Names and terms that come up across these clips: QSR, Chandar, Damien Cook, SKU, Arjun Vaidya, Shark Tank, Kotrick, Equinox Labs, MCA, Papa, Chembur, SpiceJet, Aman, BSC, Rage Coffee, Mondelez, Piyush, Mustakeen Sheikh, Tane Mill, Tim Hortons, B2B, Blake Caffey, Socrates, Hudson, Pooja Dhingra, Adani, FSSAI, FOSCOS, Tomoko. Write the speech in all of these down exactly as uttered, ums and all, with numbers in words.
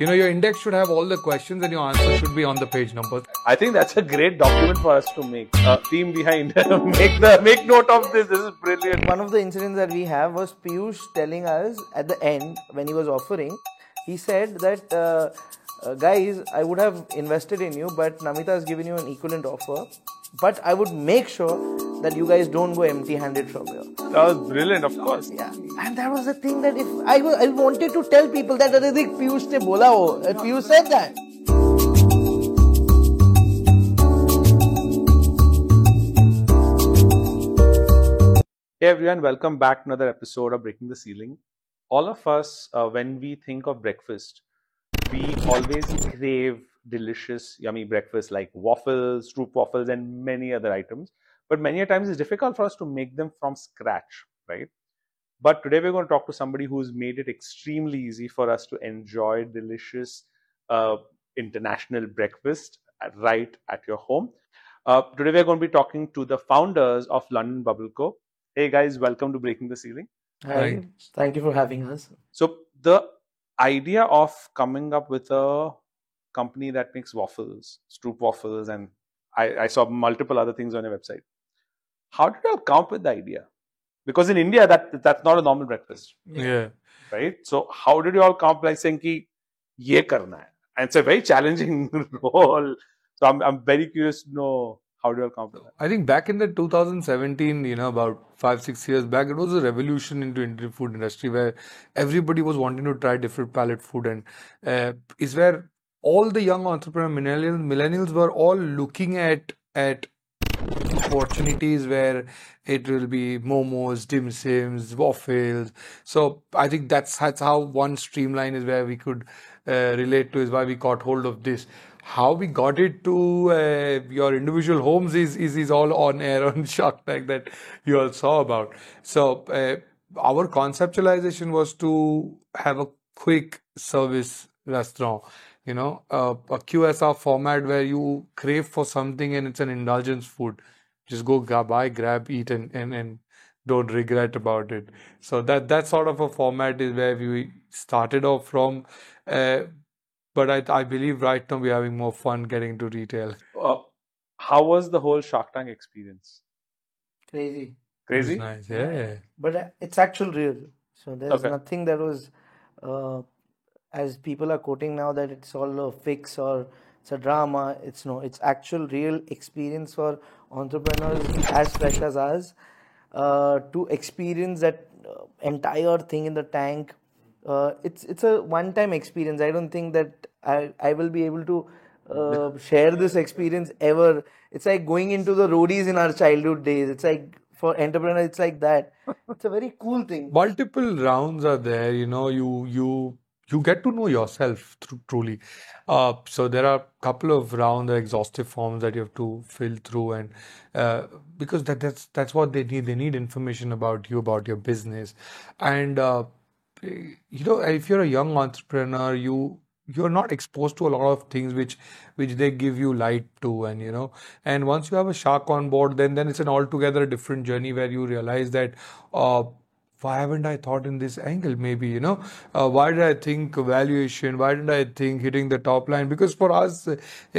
You know, your index should have all the questions and your answer should be on the page numbers. I think that's a great document for us to make. Uh, team behind, make the make note of this. This is brilliant. One of the incidents that we have was Piyush telling us at the end when he was offering, he said that, uh, uh, guys, I would have invested in you, but Namita has given you an equivalent offer. But I would make sure that you guys don't go empty-handed from here. That was brilliant, of course. Yeah, and that was the thing that if I was, I wanted to tell people that Aridhik Piyush ne bola ho, and Piyush said that. Hey everyone, welcome back to another episode of Breaking the Ceiling. All of us, uh, when we think of breakfast, we always crave delicious, yummy breakfast like waffles, stroop waffles, and many other items. But many a times it's difficult for us to make them from scratch, right? But today we're going to talk to somebody who's made it extremely easy for us to enjoy delicious uh, international breakfast right at your home. Uh, today we're going to be talking to the founders of London Bubble Co. Hey guys, welcome to Breaking the Ceiling. Hi. Hi. Thank you for having us. So the idea of coming up with a company that makes waffles, stroop waffles, and I, I saw multiple other things on your website. How did you come up with the idea? Because in India, that that's not a normal breakfast. Yeah. Right? So how did you all come up with saying ki ye karna hai? And it's a very challenging role. So I'm I'm very curious to know how did you all come up with that? I think back in the two thousand seventeen, you know, about five, six years back, it was a revolution into the food industry where everybody was wanting to try different palate food, and uh, is where all the young entrepreneur millennials, millennials were all looking at at opportunities where it will be momos, dim sims, waffles. So I think that's, that's how one streamline is where we could uh, relate to, is why we caught hold of this. How we got it to uh, your individual homes is, is is all on air on Shark Tank that you all saw about. So uh, our conceptualization was to have a quick service restaurant. You know, uh, a Q S R format where you crave for something and it's an indulgence food. Just go grab, buy, grab, eat, and, and, and don't regret about it. So that that sort of a format is where we started off from. Uh, but I, I believe right now we're having more fun getting to retail. Uh, how was the whole Shark Tank experience? Crazy. Crazy? Nice, yeah, yeah. But it's actual real. So there's okay. nothing that was... Uh, as people are quoting now that it's all a fix or it's a drama, it's no, it's actual real experience for entrepreneurs as fresh as us uh, to experience that uh, entire thing in the tank. Uh, it's it's a one-time experience. I don't think that I, I will be able to uh, share this experience ever. It's like going into the roadies in our childhood days. It's like... For entrepreneurs, it's like that. It's a very cool thing. Multiple rounds are there, you know, you... you You get to know yourself th- truly. Uh, so there are a couple of round exhaustive forms that you have to fill through, and uh, because that, that's that's what they need. They need information about you, about your business, and uh, you know, if you're a young entrepreneur, you you're not exposed to a lot of things which which they give you light to, and you know, and once you have a shark on board, then then it's an altogether different journey where you realize that. Uh, Why haven't I thought in this angle? Maybe, you know, uh, why did I think valuation? Why did I think hitting the top line? Because for us, uh,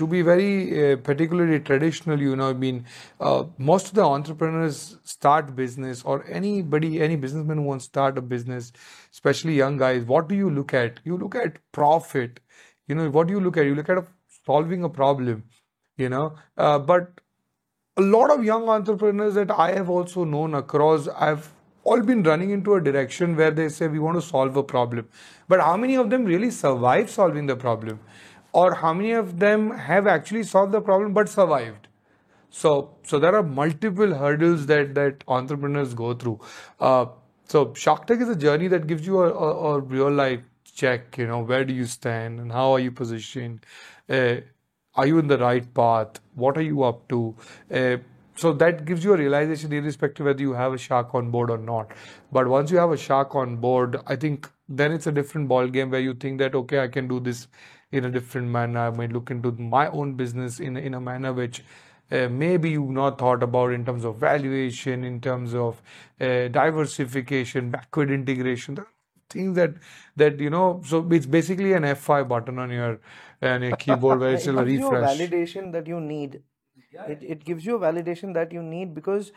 to be very uh, particularly traditional, you know, I mean, uh, most of the entrepreneurs start business, or anybody, any businessman who wants to start a business, especially young guys, what do you look at? You look at profit. You know, what do you look at? You look at a, solving a problem, you know, uh, but a lot of young entrepreneurs that I have also known across, I've all been running into a direction where they say we want to solve a problem. But how many of them really survive solving the problem? Or how many of them have actually solved the problem but survived? So so there are multiple hurdles that, that entrepreneurs go through. Uh, so Shark Tank is a journey that gives you a, a, a real life check, you know, where do you stand and how are you positioned? Uh, are you in the right path? What are you up to? Uh, So that gives you a realization irrespective whether you have a shark on board or not. But once you have a shark on board, I think then it's a different ball game where you think that, okay, I can do this in a different manner. I might look into my own business in, in a manner which uh, maybe you've not thought about in terms of valuation, in terms of uh, diversification, backward integration. There are things that, that you know, so it's basically an F five button on your, on your keyboard where it's a refresh. It gives you a validation that you need. It, it gives you a validation that you need because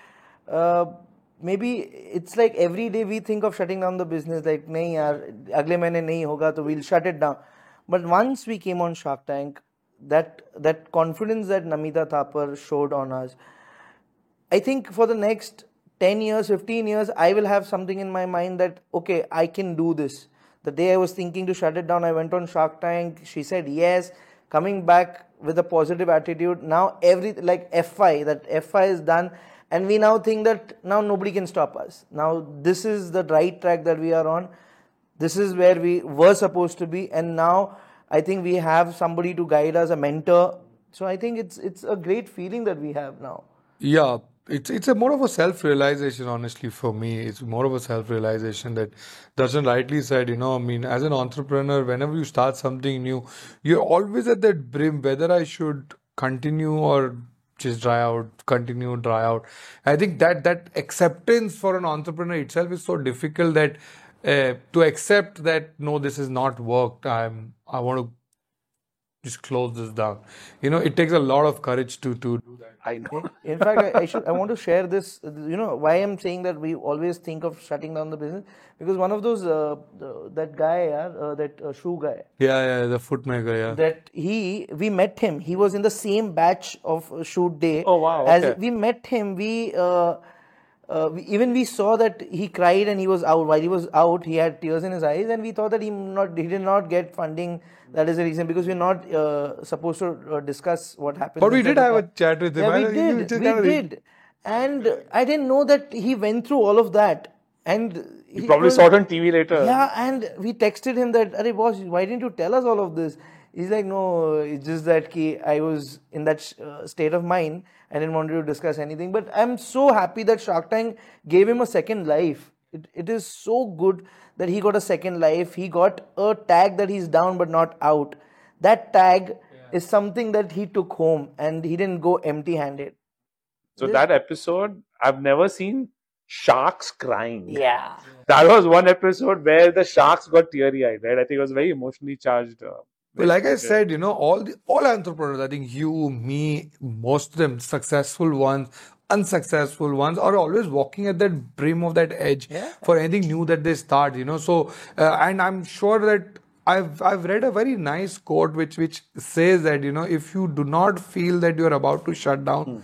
uh, maybe it's like every day we think of shutting down the business, like, nahi yaar, agle mahine nahi hoga, so we'll shut it down. But once we came on Shark Tank, that that confidence that Namita Thapar showed on us, I think for the next ten years, fifteen years, I will have something in my mind that, okay, I can do this. The day I was thinking to shut it down, I went on Shark Tank, she said yes, coming back with a positive attitude. Now every, like F I, that F I is done and we now think that now nobody can stop us. Now this is the right track that we are on. This is where we were supposed to be, and now I think we have somebody to guide us, a mentor. So I think it's it's a great feeling that we have now. Yeah, it's it's a more of a self-realization, honestly, for me. It's more of a self-realization that Darshan rightly said, you know, I mean, as an entrepreneur, whenever you start something new, you're always at that brim, whether I should continue or just dry out, continue, dry out. I think that that acceptance for an entrepreneur itself is so difficult that Uh, to accept that, no, this has not worked, I'm, I want to just close this down. You know, it takes a lot of courage to, to do that. I know. In fact, I, I, should, I want to share this, you know, why I'm saying that we always think of shutting down the business. Because one of those, uh, uh, that guy, uh, that uh, shoe guy. Yeah, yeah, the footmaker, yeah. That he, we met him. He was in the same batch of shoot day. Oh, wow. Okay. As we met him, we... Uh, Uh, we, even we saw that he cried and he was out. While he was out, he had tears in his eyes, and we thought that he not he did not get funding. That is the reason, because we're not uh, supposed to uh, discuss what happened. But we did have a chat with him. Yeah, we did. We did. And I didn't know that he went through all of that. And he probably saw it on T V later. Yeah, and we texted him that, "Arey boss, why didn't you tell us all of this?" He's like, "No, it's just that ki I was in that sh- uh, state of mind. I didn't want to discuss anything." But I'm so happy that Shark Tank gave him a second life. It, it is so good that he got a second life. He got a tag that he's down but not out. That tag yeah. is something that he took home, and he didn't go empty-handed. So this, that episode, I've never seen sharks crying. Yeah. That was one episode where the sharks got teary-eyed, right? I think it was very emotionally charged. Uh, Well, like I said, you know, all the all entrepreneurs, I think you, me, most of them, successful ones, unsuccessful ones, are always walking at that brim of that edge yeah. for anything new that they start, you know. So, uh, and I'm sure that I've I've read a very nice quote which which says that, you know, if you do not feel that you're about to shut down, hmm.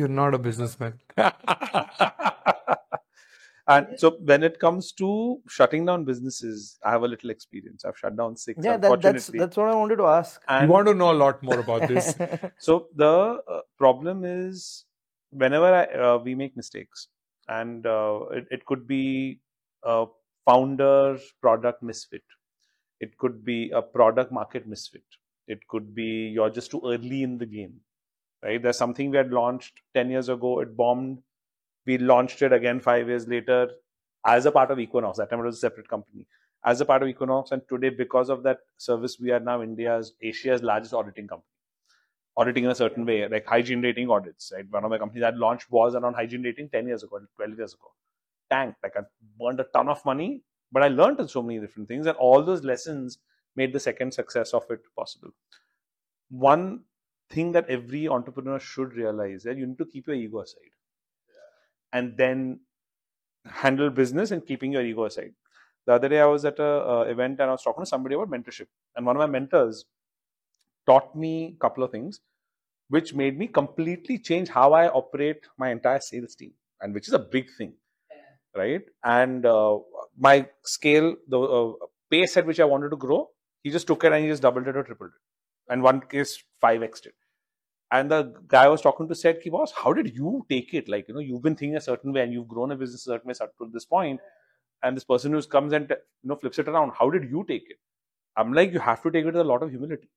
you're not a businessman. And so when it comes to shutting down businesses, I have a little experience. I've shut down six, yeah, unfortunately. Yeah, that, that's, that's what I wanted to ask. And you want to know a lot more about this. So the uh, problem is whenever I, uh, we make mistakes, and uh, it, it could be a founder product misfit. It could be a product market misfit. It could be you're just too early in the game, right? There's something we had launched ten years ago. It bombed. We launched it again five years later as a part of Equinox. That time it was a separate company. As a part of Equinox, and today because of that service, we are now India's, Asia's largest auditing company. Auditing in a certain way, like hygiene rating audits. Right? One of my companies that launched was around hygiene rating ten years ago, twelve years ago. Tanked. Like I burned a ton of money, but I learned so many different things, and all those lessons made the second success of it possible. One thing that every entrepreneur should realize that you need to keep your ego aside. And then handle business and keeping your ego aside. The other day I was at a uh, event and I was talking to somebody about mentorship. And one of my mentors taught me a couple of things which made me completely change how I operate my entire sales team. And which is a big thing, yeah. right? And uh, my scale, the uh, pace at which I wanted to grow, he just took it and he just doubled it or tripled it. And one case, five X'd it. And the guy I was talking to said, "Ki boss, how did you take it? Like, you know, you've been thinking a certain way and you've grown a business a certain way to this point. And this person who comes and, you know, flips it around, how did you take it?" I'm like, you have to take it with a lot of humility.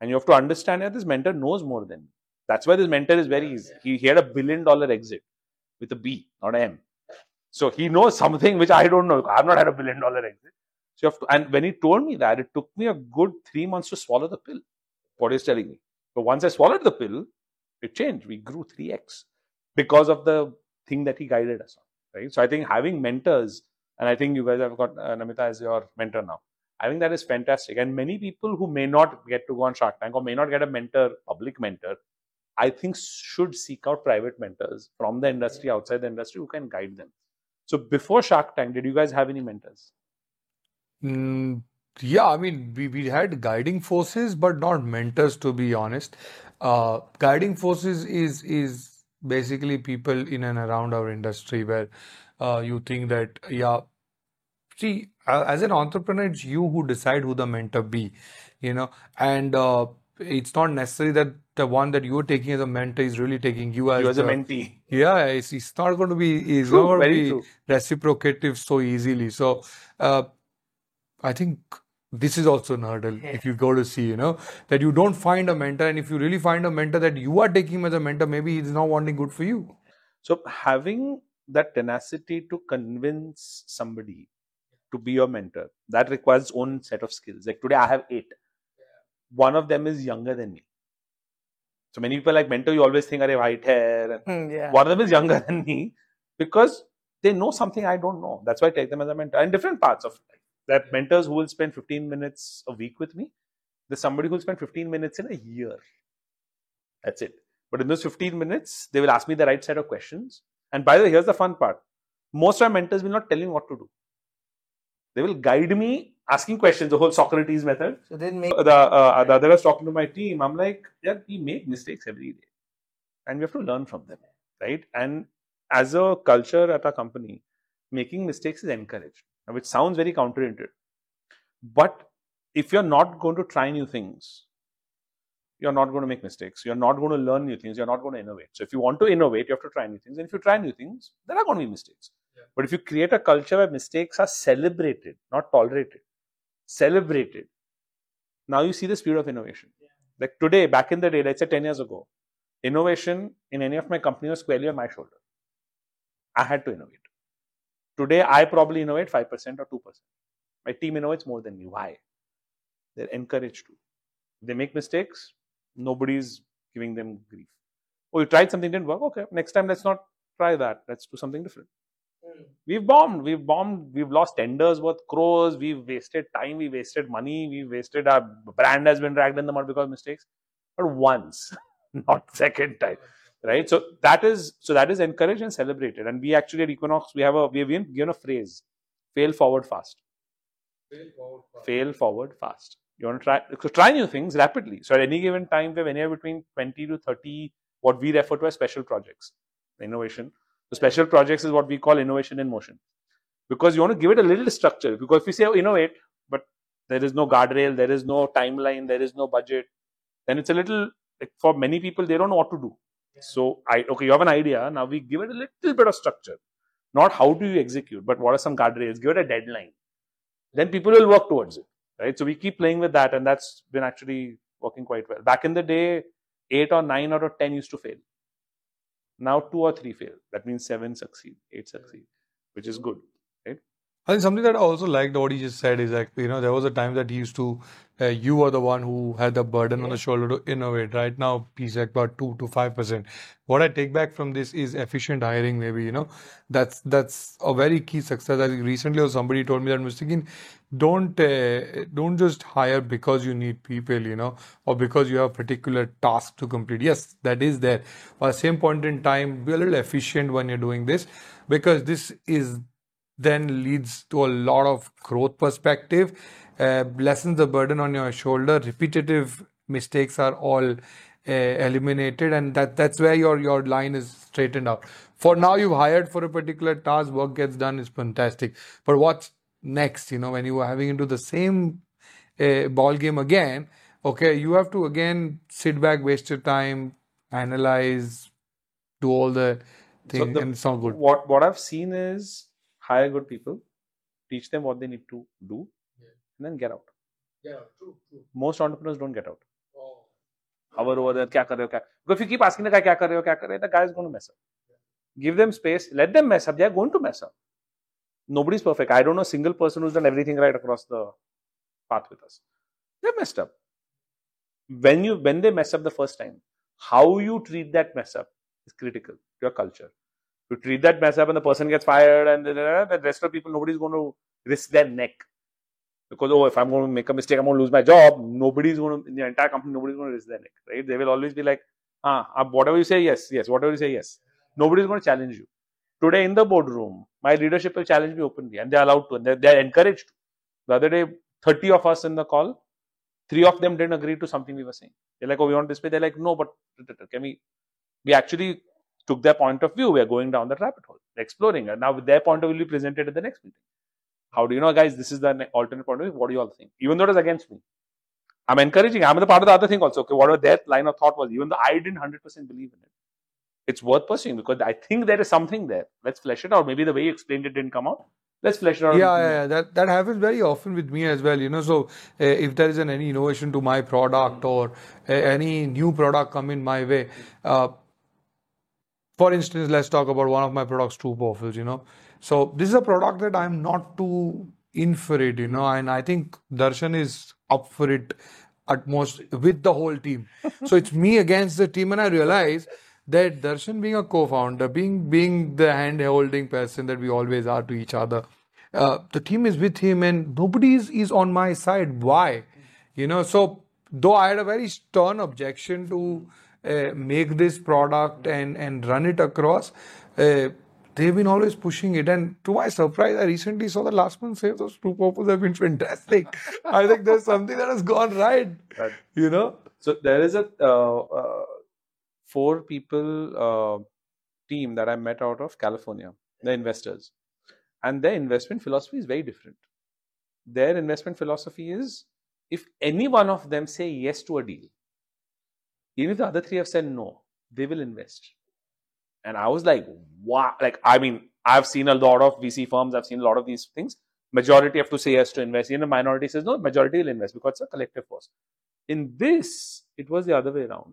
And you have to understand that this mentor knows more than me. That's why this mentor is very easy. He, he had a billion dollar exit with a B, not an M. So he knows something which I don't know. I've not had a billion dollar exit. So you have to, and when he told me that, it took me a good three months to swallow the pill. What he's telling me. But once I swallowed the pill, it changed. We grew three X because of the thing that he guided us on. Right? So I think having mentors And I think you guys have got uh, Namita as your mentor now. I think that is fantastic. And many people who may not get to go on Shark Tank or may not get a mentor, public mentor, I think should seek out private mentors from the industry, outside the industry, who can guide them. So before Shark Tank, did you guys have any mentors? Mm, yeah, I mean, we, we had guiding forces, but not mentors, to be honest. Uh, guiding forces is is basically people in and around our industry where uh, you think that, yeah, see, as an entrepreneur, it's you who decide who the mentor be, you know, and uh, it's not necessary that the one that you're taking as a mentor is really taking you as, you as a, a mentee. Yeah, it's, it's not going to be, it's true, not going to be reciprocative so easily. So uh, I think this is also an hurdle, yeah. If you go to see, you know, that you don't find a mentor. And if you really find a mentor that you are taking him as a mentor, maybe he's not wanting good for you. So having that tenacity to convince somebody to be your mentor, that requires its own set of skills. Like today I have eight. One of them is younger than me. So many people like mentor, you always think, are white hair. Mm, yeah. One of them is younger than me because they know something I don't know. That's why I take them as a mentor. And different parts of life. There are mentors who will spend fifteen minutes a week with me. There's somebody who will spend fifteen minutes in a year. That's it. But in those fifteen minutes, they will ask me the right set of questions. And by the way, here's the fun part. Most of my mentors will not tell me what to do. They will guide me asking questions, the whole Socrates method. So then make- the, uh, the other day I was talking to my team. I'm like, yeah, we make mistakes every day. And we have to learn from them, right? And as a culture at our company, making mistakes is encouraged, which sounds very counterintuitive. But if you're not going to try new things, you're not going to make mistakes. You're not going to learn new things. You're not going to innovate. So if you want to innovate, you have to try new things. And if you try new things, there are going to be mistakes. Yeah. But if you create a culture where mistakes are celebrated, not tolerated, celebrated, now you see the spirit of innovation. Yeah. Like today, back in the day, let's say ten years ago, innovation in any of my company was squarely on my shoulder. I had to innovate. Today, I probably innovate five percent or two percent. My team innovates more than me. Why? They're encouraged to. They make mistakes. Nobody's giving them grief. Oh, you tried something, didn't work. Okay, next time let's not try that. Let's do something different. Mm. We've bombed. We've bombed. We've lost tenders worth crores. We've wasted time. We wasted money. We wasted our brand has been dragged in the mud because of mistakes. But once, not second time, right? So that is so that is encouraged and celebrated. And we actually at Equinox we have a we have been given a phrase: fail forward fast. Fail forward fast. Fail forward fast. You want to try, so try new things rapidly. So at any given time, we have anywhere between twenty to thirty, what we refer to as special projects, innovation. So special projects is what we call innovation in motion. Because you want to give it a little structure. Because if you say, oh, innovate, but there is no guardrail, there is no timeline, there is no budget, then it's a little, like for many people, they don't know what to do. Yeah. So, I okay, you have an idea. Now we give it a little bit of structure. Not how do you execute, but what are some guardrails? Give it a deadline. Then people will work towards it. Right? So we keep playing with that, and that's been actually working quite well. Back in the day, eight or nine out of ten used to fail. Now two or three fail. That means seven succeed, eight succeed, which is good. Right? I think something that I also liked what he just said is like, you know, there was a time that he used to, uh, you were the one who had the burden yeah. on the shoulder to innovate. Right now, he's like about two to five percent. What I take back from this is efficient hiring, maybe, you know. That's that's a very key success. I think recently somebody told me that, Mustakeen, don't uh, don't just hire because you need people, you know, or because you have a particular task to complete. Yes, that is there. But at the same point in time, be a little efficient when you're doing this, because this is then leads to a lot of growth perspective, uh, lessens the burden on your shoulder, repetitive mistakes are all uh, eliminated, and that that's where your, your line is straightened out. For now, you've hired for a particular task, work gets done, is fantastic. But what's next, you know, when you are having into the same uh, ball game again, okay, you have to again sit back, waste your time, analyze, do all the things, so and it's not good. What, what I've seen is, hire good people, teach them what they need to do, yeah. and then get out. Yeah, true, true. Most entrepreneurs don't get out. Oh. Hover over there, kya kar rahe ho, kya? Because if you keep asking the guy, kya kar rahe ho, kya kar rahe ho, the guy is going to mess up. Yeah. Give them space, let them mess up. They are going to mess up. Nobody's perfect. I don't know a single person who's done everything right across the path with us. They've messed up. When you when they mess up the first time, how you treat that mess up is critical to your culture. you treat that mess up and the person gets fired and the rest of the people, nobody's going to risk their neck. Because, oh, if I'm going to make a mistake, I'm going to lose my job. Nobody's going to, in the entire company, nobody's going to risk their neck, right? They will always be like, ah, whatever you say, yes, yes, whatever you say, yes. Nobody's going to challenge you. Today in the boardroom, my leadership will challenge me openly and they're allowed to and they're, they're encouraged to. The other day, thirty of us in the call, three of them didn't agree to something we were saying. They're like, oh, we want this way. They're like, no, but can we, we actually took their point of view. We're going down that rabbit hole, exploring it. Now their point of view will be presented at the next meeting. How do you know, guys, this is the alternate point of view? What do you all think? Even though it is against me, I'm encouraging. I'm the part of the other thing also. Okay, whatever their line of thought was, even though I didn't one hundred percent believe in it, it's worth pursuing because I think there is something there. Let's flesh it out. Maybe the way you explained it didn't come out. Let's flesh it out. Yeah, yeah, yeah. That, that happens very often with me as well. You know, so uh, if there is an, any innovation to my product or uh, any new product come in my way, uh, for instance, let's talk about one of my products, True Waffles, you know. So this is a product that I'm not too in for it, you know, and I think Darshan is up for it at most with the whole team. So it's me against the team, and I realize that Darshan being a co-founder, being being the hand-holding person that we always are to each other, uh, the team is with him and nobody is, is on my side. Why? You know, so though I had a very stern objection to uh, make this product and, and run it across, uh, they've been always pushing it. And to my surprise, I recently saw the last month sales of True Purpose have been fantastic. I think there's something that has gone right, right. You know? So there is a... Uh, uh, four people uh, team that I met out of California, the investors, and their investment philosophy is very different. Their investment philosophy is if any one of them say yes to a deal, even if the other three have said no, they will invest. And I was like, wow, like, I mean, I've seen a lot of V C firms. I've seen a lot of these things. Majority have to say yes to invest. Even the minority says no, majority will invest because it's a collective force. In this, it was the other way around.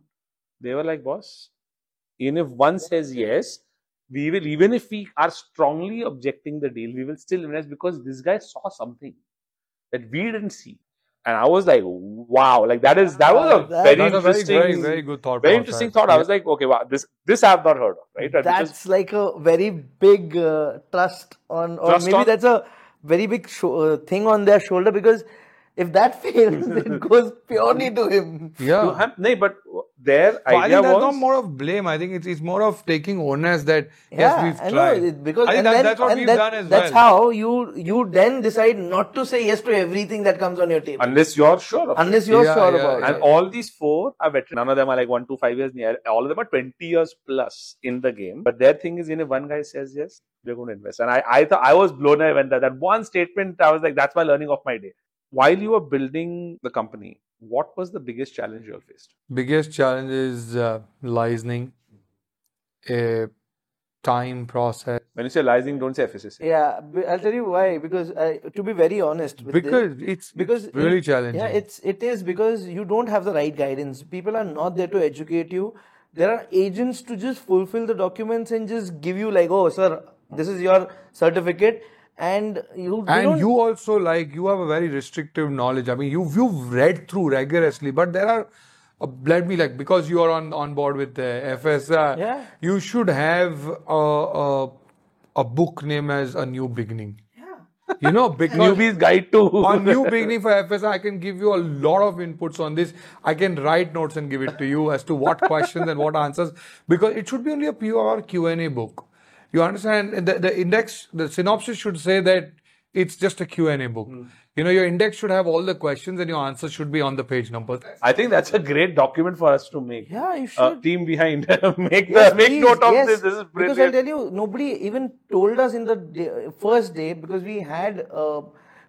They were like, boss, even if one says yes, we will, even if we are strongly objecting the deal, we will still invest because this guy saw something that we didn't see. And I was like, wow, like that is, that was a that, very interesting, a very, very, very good thought. Very interesting thought. Yeah. I was like, okay, wow, this, this I have not heard of, right? That's because, like a very big uh, trust on, or trust maybe on, that's a very big sh- uh, thing on their shoulder because if that fails, it goes purely to him. Yeah. To him, no, but their so idea I think that's was, not more of blame. I think it's it's more of taking onus that yeah, yes, we've tried. No, because I think that, then, that's what we've that, done as that's well. That's how you you then decide not to say yes to everything that comes on your table. Unless you're sure of it. Unless you're yeah, sure yeah, about yeah. it. And all these four are veterans. None of them are like one, two, five years near. All of them are twenty years plus in the game. But their thing is, you know, one guy says yes, they're going to invest. And I I thought I was blown away when that, that one statement, I was like, that's my learning of my day. While you were building the company, what was the biggest challenge you all faced? Biggest challenge is uh, licensing, uh, time, process. When you say licensing, don't say F S S A I. Yeah, I'll tell you why. Because I, to be very honest, with because this, it's because it's really it, challenging. Yeah, it's it is because you don't have the right guidance. People are not there to educate you. There are agents to just fulfill the documents and just give you like, oh, sir, this is your certificate. And you, you and you also like you have a very restrictive knowledge. I mean, you you've read through rigorously, but there are uh, let me like because you are on, on board with the F S S A I, yeah. You should have a, a a book named as A New Beginning. Yeah, you know, newbie's guide to A New Beginning for F S S A I. I can give you a lot of inputs on this. I can write notes and give it to you as to what questions and what answers because it should be only a pure Q and A book. You understand? The, the index, the synopsis should say that it's just a Q and A book. Mm. You know, your index should have all the questions and your answers should be on the page numbers. I think that's a great document for us to make. Yeah, you should. A team behind. make yes, the, make please, note of yes. this. This is brilliant. Because I'll tell you, nobody even told us in the day, first day because we had uh,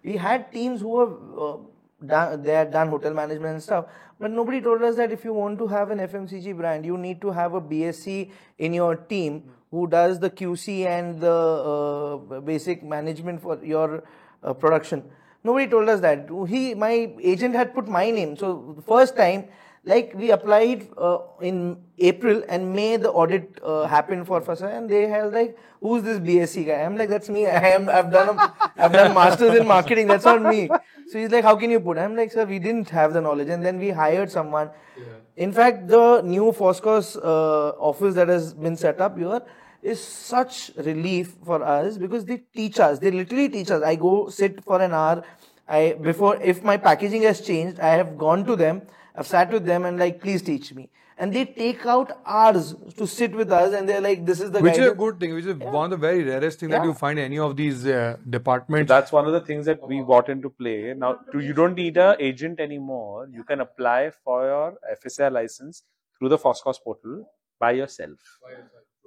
we had teams who were... Uh, Done, they had done hotel management and stuff, but nobody told us that if you want to have an F M C G brand, you need to have a B S C in your team who does the Q C and the uh, basic management for your uh, production. Nobody told us that. He, my agent had put my name. So first time, like we applied uh, in April and May, the audit uh, happened for F S S A I, and they held like, who's this B S C guy? I'm like, that's me. I am. I've done. A, I've done masters in marketing. That's not me. So he's like, how can you put? I'm like, sir, we didn't have the knowledge. And then we hired someone. Yeah. In fact, the new Foscos uh, office that has been set up here is such relief for us because they teach us. They literally teach us. I go sit for an hour. I before if my packaging has changed, I have gone to them. I've sat with them and like, please teach me. And they take out hours to sit with us and they're like, this is the guy. Which is a good thing, which is yeah. one of the very rarest things yeah. that you find in any of these uh, departments. That's one of the things that we brought into play. Now, you don't need an agent anymore. You can apply for your F S S A I license through the FOSCOS portal by yourself.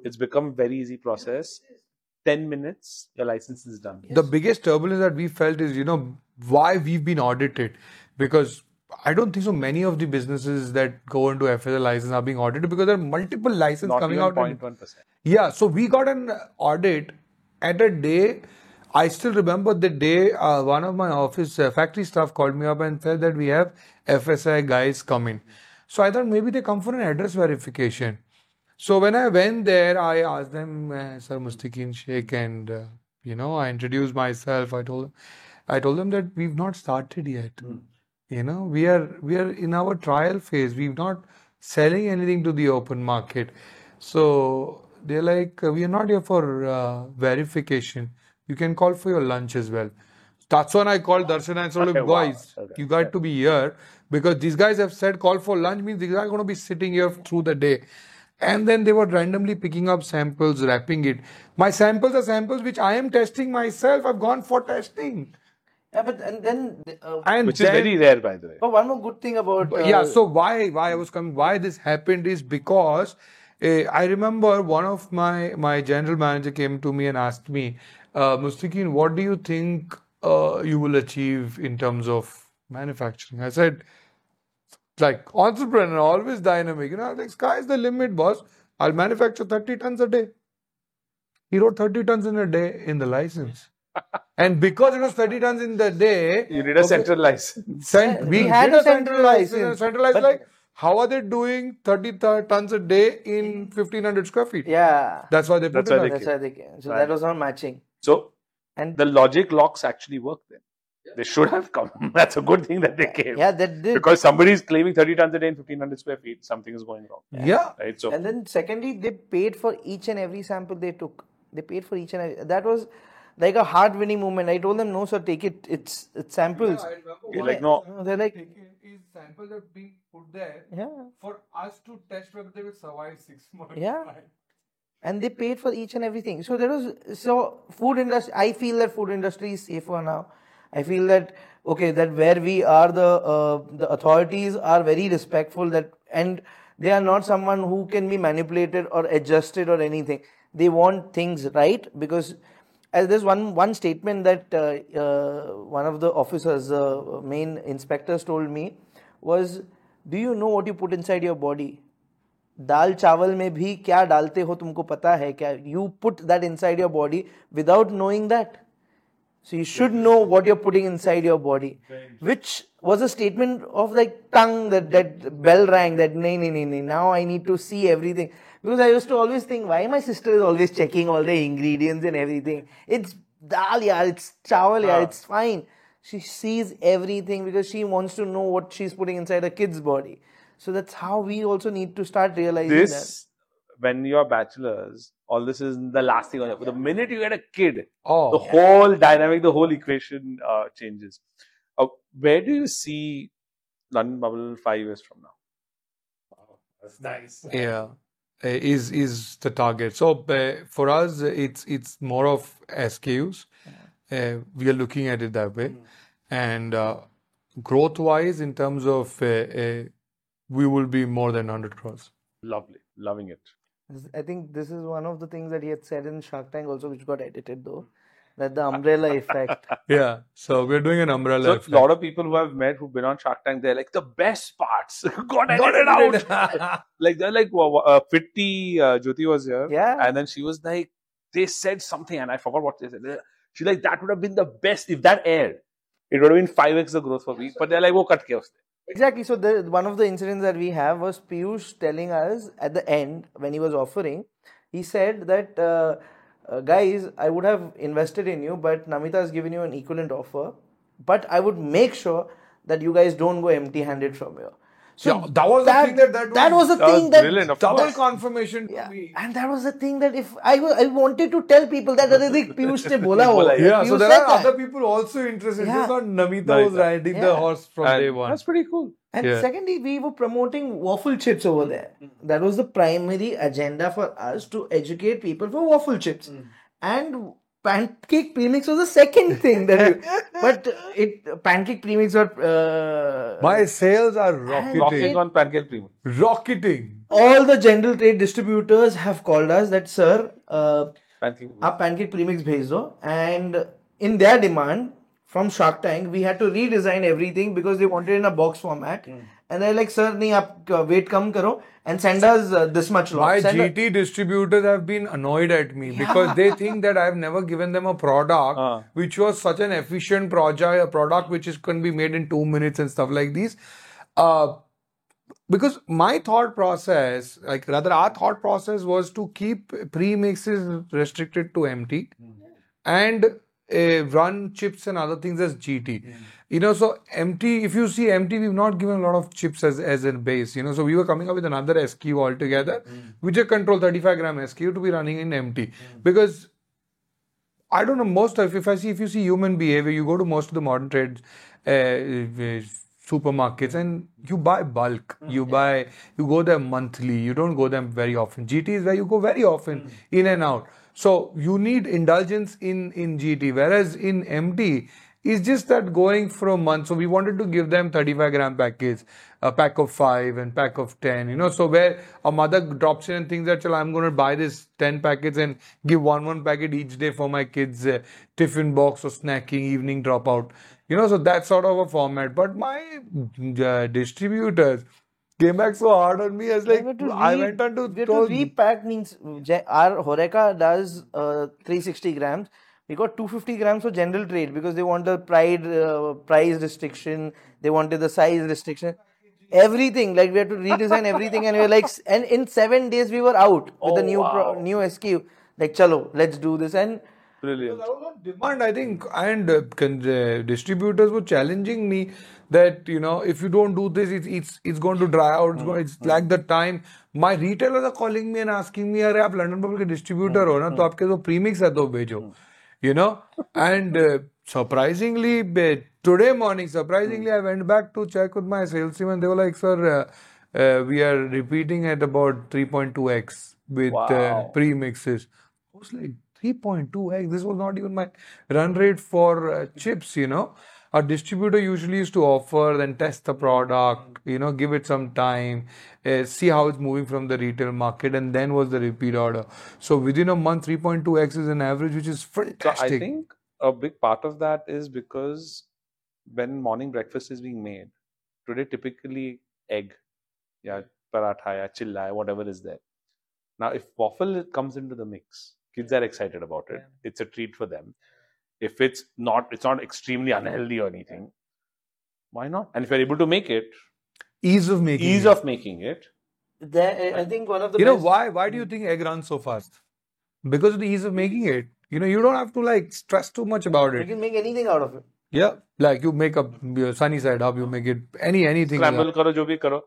It's become a very easy process. ten minutes, your license is done. Yes. The biggest turbulence that we felt is, you know, why we've been audited. Because I don't think so many of the businesses that go into F S S A I license are being audited because there are multiple licenses coming out. zero point one percent. Yeah, so we got an audit at a day. I still remember the day uh, one of my office uh, factory staff called me up and said that we have F S S A I guys coming. So I thought maybe they come for an address verification. So when I went there, I asked them, uh, Sir Mustakeen Sheikh, and uh, you know, I introduced myself. I told, I told them that we've not started yet. Mm. You know, we are we are in our trial phase. We're not selling anything to the open market. So they're like, we are not here for uh, verification. You can call for your lunch as well. That's when I called Darshan and said, look, guys, okay. you got to be here because these guys have said call for lunch means these guys are going to be sitting here through the day. And then they were randomly picking up samples, wrapping it. My samples are samples which I am testing myself. I've gone for testing. Yeah, but and then uh, and which then, is very rare, by the way. But one more good thing about uh, yeah. So why why I was coming? Why this happened is because uh, I remember one of my my general manager came to me and asked me, uh, Mustakeen, what do you think uh, you will achieve in terms of manufacturing? I said, like entrepreneur, always dynamic. You know, I was like, sky's the limit, boss. I'll manufacture thirty tons a day. He wrote thirty tons in a day in the license. And because it was thirty tons in the day, you need a okay, central license. Cent, we, we had a central license. Centralized, like, how are they doing thirty tons a day in fifteen hundred square feet? Yeah. That's why they put that's it why they that's why they came. So right. That was not matching. So, and the logic locks actually worked then. Yeah. They should have come. That's a good thing that they came. Yeah, that did. Because somebody is claiming thirty tons a day in fifteen hundred square feet, something is going wrong. Yeah. yeah. Right. So, and then secondly, they paid for each and every sample they took. They paid for each and every. That was like a hard-winning movement. I told them, no, sir, take it. It's it's samples. Yeah, like, no. no. They're like, is samples are being put there yeah. for us to test whether they will survive six months. Yeah. Right? And they paid for each and everything. So there was so food industry. I feel that food industry is safer now. I feel that okay, that where we are, the uh, the authorities are very respectful. That and they are not someone who can be manipulated or adjusted or anything. They want things right because. As there's one one statement that uh, uh, one of the officers, uh, main inspectors told me was, do you know what you put inside your body? Dal chawal mein bhi kya dalte ho tumko pata hai kya? You put that inside your body without knowing that. So you should know what you're putting inside your body. Which was a statement of like tongue that, that bell rang that nay, nay, nay, nay, now I need to see everything. Because I used to always think, why my sister is always checking all the ingredients and everything? It's dal, yaar, it's chawal, yaar, it's fine. She sees everything because she wants to know what she's putting inside her kid's body. So that's how we also need to start realizing this, that. When you're bachelors, all this is the last thing on your. But the minute you get a kid, oh, the yeah. whole dynamic, the whole equation uh, changes. Uh, where do you see London Bubble five years from now? Wow, that's nice. Yeah. Is is the target. So uh, for us, it's it's more of S K Us. Uh, we are looking at it that way. Mm. And uh, growth-wise, in terms of, uh, uh, we will be more than one hundred crores. Lovely. Loving it. I think this is one of the things that he had said in Shark Tank also, which got edited though. That the umbrella effect. Yeah. So we're doing an umbrella so effect. So a lot of people who I've met who've been on Shark Tank, they're like, the best parts. Got edited out. Like, they're like, well, uh, Pitti, uh, Jyoti was here. Yeah. And then she was like, they said something and I forgot what they said. She's like, that would have been the best if that aired. It would have been five x the growth for me. But they're like, oh, cut chaos. Exactly. So the, one of the incidents that we have was Piyush telling us at the end when he was offering, he said that... Uh, Uh, guys, I would have invested in you, but Namita has given you an equivalent offer. But I would make sure that you guys don't go empty-handed from here. So yeah, that was that, the thing that that, that was, was the that thing was that, that double course. confirmation yeah. to me. And that was the thing that if I was, I wanted to tell people that Aridhik Piyush ne bola ho. Yeah, yeah. So there are that. other people also interested. Yeah. Just not Namita Daita. was riding yeah. the horse from and day one. That's pretty cool. And yeah. secondly, we were promoting waffle chips over there. Mm. That was the primary agenda for us, to educate people for waffle chips. Mm. And pancake premix was the second thing that you, but it pancake premix were uh, my sales are rocketing. rocketing on pancake premix rocketing all the general trade distributors have called us that sir uh, pancake aap pancake premix bhej do, and in their demand from Shark Tank we had to redesign everything because they wanted in a box format. Mm. And they're like, sir, nahi, aap wait kam karo and send us uh, this much lot. My send G T a- distributors have been annoyed at me yeah. because they think that I've never given them a product uh. which was such an efficient project, a product which is can be made in two minutes and stuff like these. Uh, because my thought process, like rather our thought process was to keep premixes restricted to M T mm. and Uh, run chips and other things as G T. Yeah. You know, so M T, if you see M T, we've not given a lot of chips as, as a base, you know, so we were coming up with another S K U altogether, mm. which a control thirty-five gram S K U to be running in M T. Mm. Because, I don't know, most of, if I see, if you see human behavior, you go to most of the modern trade uh, supermarkets and you buy bulk, mm. you yeah. buy, you go there monthly, you don't go there very often. G T is where you go very often, mm. in and out. So you need indulgence in, in G T, whereas in M T, it's just that going for a month. So we wanted to give them thirty-five gram packets, a pack of five and pack of ten, you know, so where a mother drops in and thinks that, Chal, I'm going to buy this ten packets and give one, one packet each day for my kids' uh, tiffin box or snacking, evening dropout, you know, so that's sort of a format. But my uh, distributors came back so hard on me, as like, we I re- went on to... We to repack means, our Horeca does uh, three hundred sixty grams. We got two hundred fifty grams for general trade because they want the pride, uh, price restriction, they wanted the size restriction, everything. Like we had to redesign everything and we were like... And in seven days we were out with oh, the new wow. pro, new S K U. Like, chalo, let's do this and... Brilliant. Because I was on demand, I think, and uh, con- uh, distributors were challenging me that, you know, if you don't do this, it's it's, it's going to dry out, it's, mm-hmm. going, it's mm-hmm. like the time. My retailers are calling me and asking me, "Are you London Bubble ke distributor mm-hmm. ho na, to aapke to premix hai to bejo," mm-hmm. you know. And uh, surprisingly, today morning, surprisingly, mm-hmm. I went back to check with my sales team and they were like, "Sir, uh, uh, we are repeating at about three point two x with wow. uh, premixes." I was like, three point two x, this was not even my run rate for uh, chips, you know. A distributor usually used to offer, then test the product, you know, give it some time, uh, see how it's moving from the retail market, and then was the repeat order. So within a month, three point two x is an average, which is fantastic. So I think a big part of that is because when morning breakfast is being made, today typically egg, yeah, paratha, ya chilla, whatever is there. Now, if waffle comes into the mix, kids are excited about it. Yeah. It's a treat for them. If it's not, it's not extremely unhealthy or anything. Why not? And if you're able to make it, ease of making, ease it. of making it. There, I think one of the you best know why? Why do you think egg runs so fast? Because of the ease of making it. You know, you don't have to like stress too much about it. You can make anything out of it. Yeah, like you make a your sunny side up. You make it any anything. Scramble karo, jo bhi karo.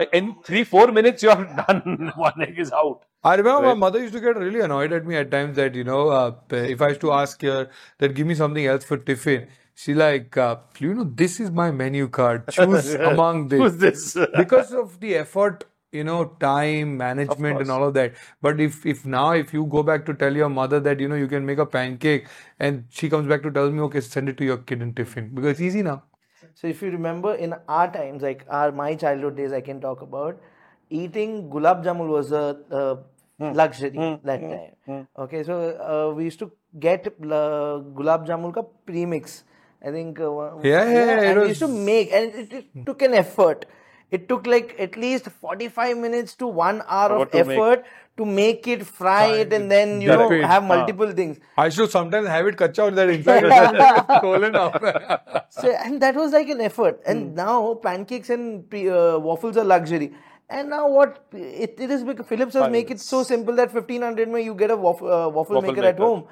Like in three, four minutes, you're done. One egg is out. I remember right. my mother used to get really annoyed at me at times that, you know, uh, if I used to ask her that, give me something else for tiffin. She like, uh, you know, this is my menu card. Choose among this. this? Because of the effort, you know, time, management and all of that. But if, if now, if you go back to tell your mother that, you know, you can make a pancake and she comes back to tell me, okay, send it to your kid in tiffin. Because it's easy now. So if you remember in our times, like our my childhood days, I can talk about eating gulab jamun was a uh, mm. luxury mm. that mm. time. Mm. Okay, so uh, we used to get uh, gulab jamun ka premix. I think uh, yeah, yeah, yeah and was... we used to make, and it, it took an effort. It took like at least forty-five minutes to one hour what of to effort make? to make it, fry Time. it, and then you Dip know it. have multiple ah. things. I should sometimes have it kacha or that inside. So, and that was like an effort. And mm. now pancakes and pre, uh, waffles are luxury. And now what it, it is because Philips has make it so simple that fifteen hundred mein you get a waffle, uh, waffle, waffle maker, maker at home.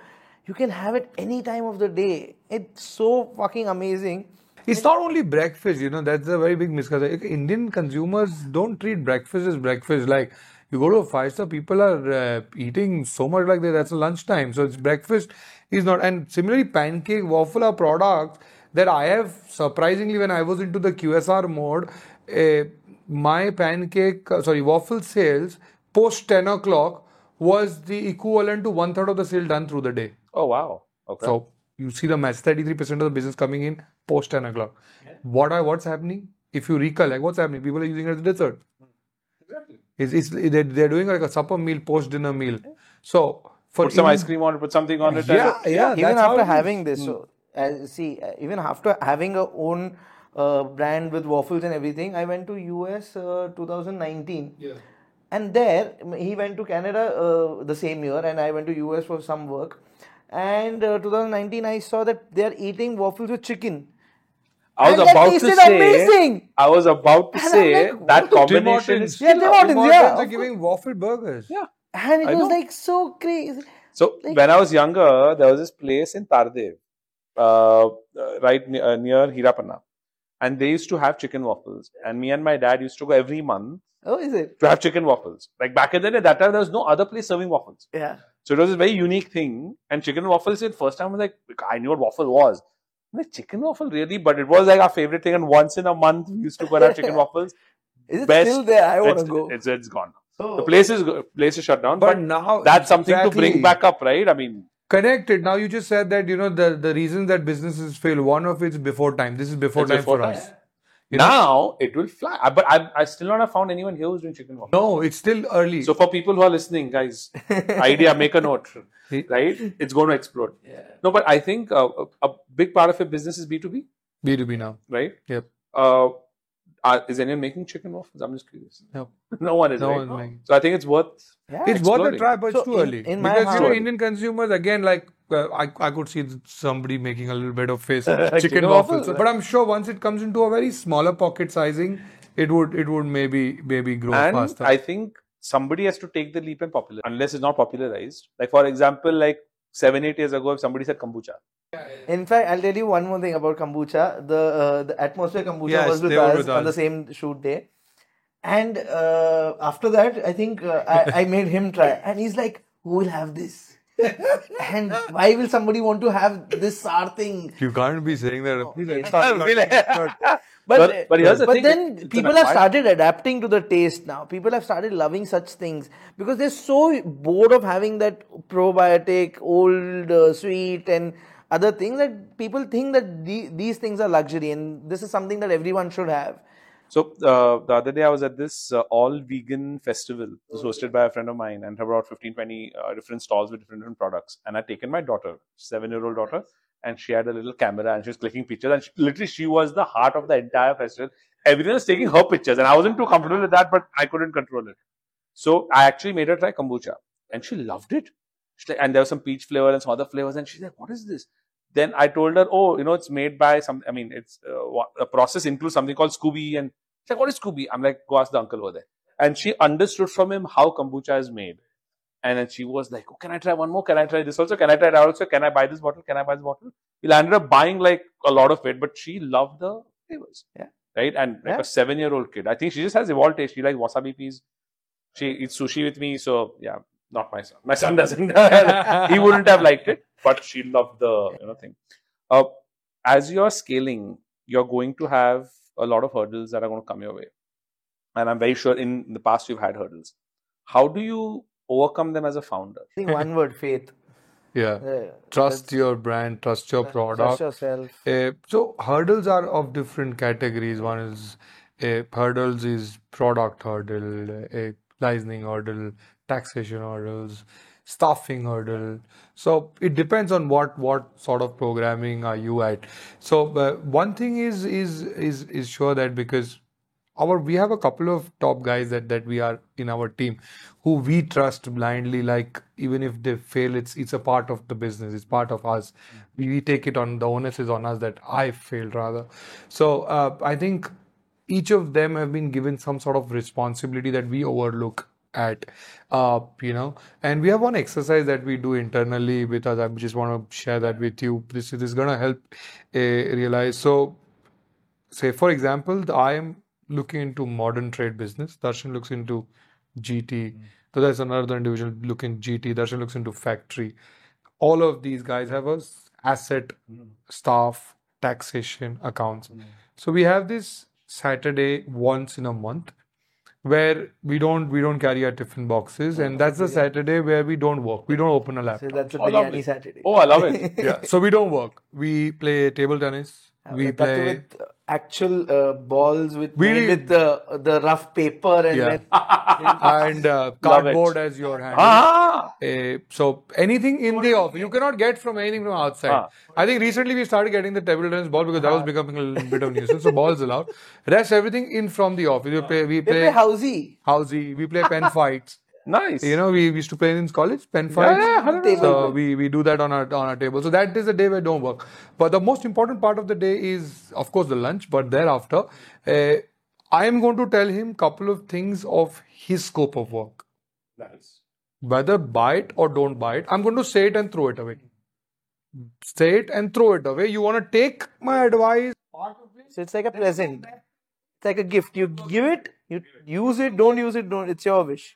You can have it any time of the day. It's so fucking amazing. It's not only breakfast, you know, that's a very big misconception. Indian consumers don't treat breakfast as breakfast. Like, you go to a five-star, people are uh, eating so much like that. That's a lunchtime. So, it's breakfast is not. And similarly, pancake, waffle are products that I have, surprisingly, when I was into the Q S R mode, uh, my pancake, uh, sorry, waffle sales post ten o'clock was the equivalent to one third of the sale done through the day. Oh, wow. Okay. So, you see the match, thirty-three percent of the business coming in post ten o'clock. Yeah. What are, what's happening? If you recollect, what's happening? People are using it as a dessert. Exactly. It's, it's, they're, they're doing like a supper meal, post dinner meal. So, for put some even, ice cream on it, put something on it. Yeah, yeah. yeah even after having this, so, uh, see, uh, even after having a own uh, brand with waffles and everything, I went to U S uh, twenty nineteen. Yeah. And there, he went to Canada uh, the same year, and I went to U S for some work. And uh, twenty nineteen, I saw that they are eating waffles with chicken. I was and about to say, amazing. I was about to and say like, that combination is yeah, Tim Hortons, yeah. yeah. They're giving waffle burgers. Yeah, and it I was know. like so crazy. So like, when I was younger, there was this place in Tardev, uh, right near, uh, near Hirapanna, and they used to have chicken waffles. And me and my dad used to go every month. Oh, is it? To have chicken waffles. Like back in the day, that time there was no other place serving waffles. Yeah. So it was a very unique thing. And chicken waffles, the first time I was like, I knew what waffle was. I'm like, chicken waffle, really? But it was like our favorite thing. And once in a month, we used to go and have chicken waffles. Is it Best, still there? I want to go. It's, it's gone. Oh. The place is place is shut down. But, but now that's something exactly. to bring back up, right? I mean. Connected. Now you just said that, you know, the, the reason that businesses fail, one of it's before time. This is before it's time before for time. us. You now, know? It will fly. I, but I I still not have found anyone here who's doing chicken waffles. No, it's still early. So, for people who are listening, guys, idea, make a note, right? It's going to explode. Yeah. No, but I think uh, a, a big part of your business is B two B. B two B now. Right? Yep. Uh, are, is anyone making chicken waffles? I'm just curious. No. No one is, no right? One no. So, I think it's worth yeah, It's exploring. worth a try, but so it's too in, early. In because, you know, Indian consumers, again, like, Uh, I I could see somebody making a little bit of face chicken, chicken waffles, waffles. So, but I'm sure once it comes into a very smaller pocket sizing, it would it would maybe maybe grow and faster. I think somebody has to take the leap and popular, unless it's not popularized. Like for example, like seven eight years ago, if somebody said kombucha. In fact, I'll tell you one more thing about kombucha. The uh, the Atmosphere kombucha yes, was with us, with us on the same shoot day, and uh, after that, I think uh, I, I made him try, and he's like, "Who will have this?" And why will somebody want to have this sour thing? You can't be saying that. No, it's not, not, not. But, but, but, here's the but thing, then it, people have advice. started adapting to the taste now. People have started loving such things because they're so bored of having that probiotic, old, uh, sweet and other things that people think that the, these things are luxury and this is something that everyone should have. So, uh, the other day I was at this uh, all-vegan festival. It was hosted by a friend of mine and about fifteen, twenty uh, different stalls with different, different products. And I'd taken my daughter, seven-year-old daughter, and she had a little camera and she was clicking pictures. And she, literally, she was the heart of the entire festival. Everyone was taking her pictures. And I wasn't too comfortable with that, but I couldn't control it. So, I actually made her try kombucha. And she loved it. She, and there was some peach flavor and some other flavors. And she's like, what is this? Then I told her, oh, you know, it's made by some, I mean, it's uh, a process includes something called Scooby. And she's like, what is Scooby? I'm like, go ask the uncle over there. And she understood from him how kombucha is made. And then she was like, oh, can I try one more? Can I try this also? Can I try that also? Can I buy this bottle? Can I buy this bottle? We ended up buying like a lot of it, but she loved the flavors. Yeah. Right? And like yeah. a seven-year-old kid. I think she just has evolved taste. She likes wasabi peas. She eats sushi with me. So, yeah. Not my son. My son doesn't. He wouldn't have liked it, but she loved the you know, thing. Uh, as you're scaling, you're going to have a lot of hurdles that are going to come your way. And I'm very sure in the past you've had hurdles. How do you overcome them as a founder? I think one word, faith. Yeah. yeah. Trust That's, your brand, trust your product. Trust yourself. Uh, so hurdles are of different categories. One is, uh, hurdles is product hurdle, uh, licensing hurdle, taxation hurdles, staffing hurdle. So it depends on what what sort of programming are you at. So uh, one thing is is is is sure that because our we have a couple of top guys that that we are in our team who we trust blindly. Like even if they fail, it's it's a part of the business. It's part of us. We, we take it on. The onus is on us that I failed rather. So uh, I think each of them have been given some sort of responsibility that we overlook at, uh, you know, and we have one exercise that we do internally with us. I just want to share that with you. This, this is going to help uh, realize. So say, for example, the, I am looking into modern trade business. Darshan looks into G T. Mm. So there's another individual looking G T. Darshan looks into factory. All of these guys have a asset, mm. staff, taxation, accounts. Mm. So we have this Saturday once in a month where we don't we don't carry our tiffin boxes, and that's the Saturday where we don't work. We don't open a laptop. So that's a biryani Saturday. Oh, I love it. Yeah. So we don't work. We play table tennis. We play with actual uh, balls with we, with the the rough paper and yeah. then, and uh, cardboard as your handle. Ah! Uh, so anything in the office you cannot get from anything from outside. Ah. I think recently we started getting the table tennis ball because that ah. was becoming a little bit of nuisance. So balls allowed. Rest everything in from the office. We play we play, play housey. Housey. We play pen fights. Nice. You know, we, we used to play in college, pen fights. Yeah, yeah, so we, we do that on our on our table. So that is the day where don't work. But the most important part of the day is, of course, the lunch. But thereafter, uh, I am going to tell him a couple of things of his scope of work. Nice. Whether buy it or don't buy it, I'm going to say it and throw it away. Say it and throw it away. You want to take my advice? So it's like a present. It's like a gift. You give it, you use it, don't use it, don't. It's your wish.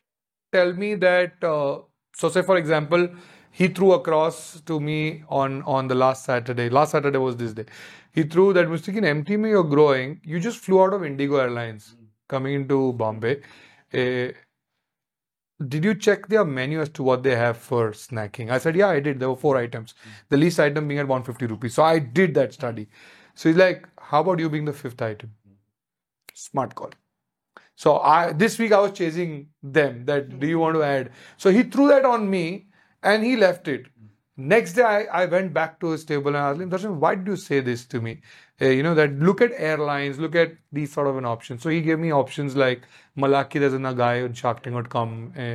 Tell me that, uh, so say for example, he threw across to me on, on the last Saturday. Last Saturday was this day. He threw that, Mustakeen, empty me, you're growing. You just flew out of Indigo Airlines coming into Bombay. Uh, did you check their menu as to what they have for snacking? I said, yeah, I did. There were four items. The least item being at one hundred fifty rupees. So I did that study. So he's like, how about you being the fifth item? Smart call. So I, this week I was chasing them that do you want to add? So he threw that on me and he left it. Next day I, I went back to his table and asked him, Darshan, why did you say this to me? Uh, you know, that look at airlines, look at these sort of an option. So he gave me options like Malaki, there's another guy on Shark Tank would come. Uh,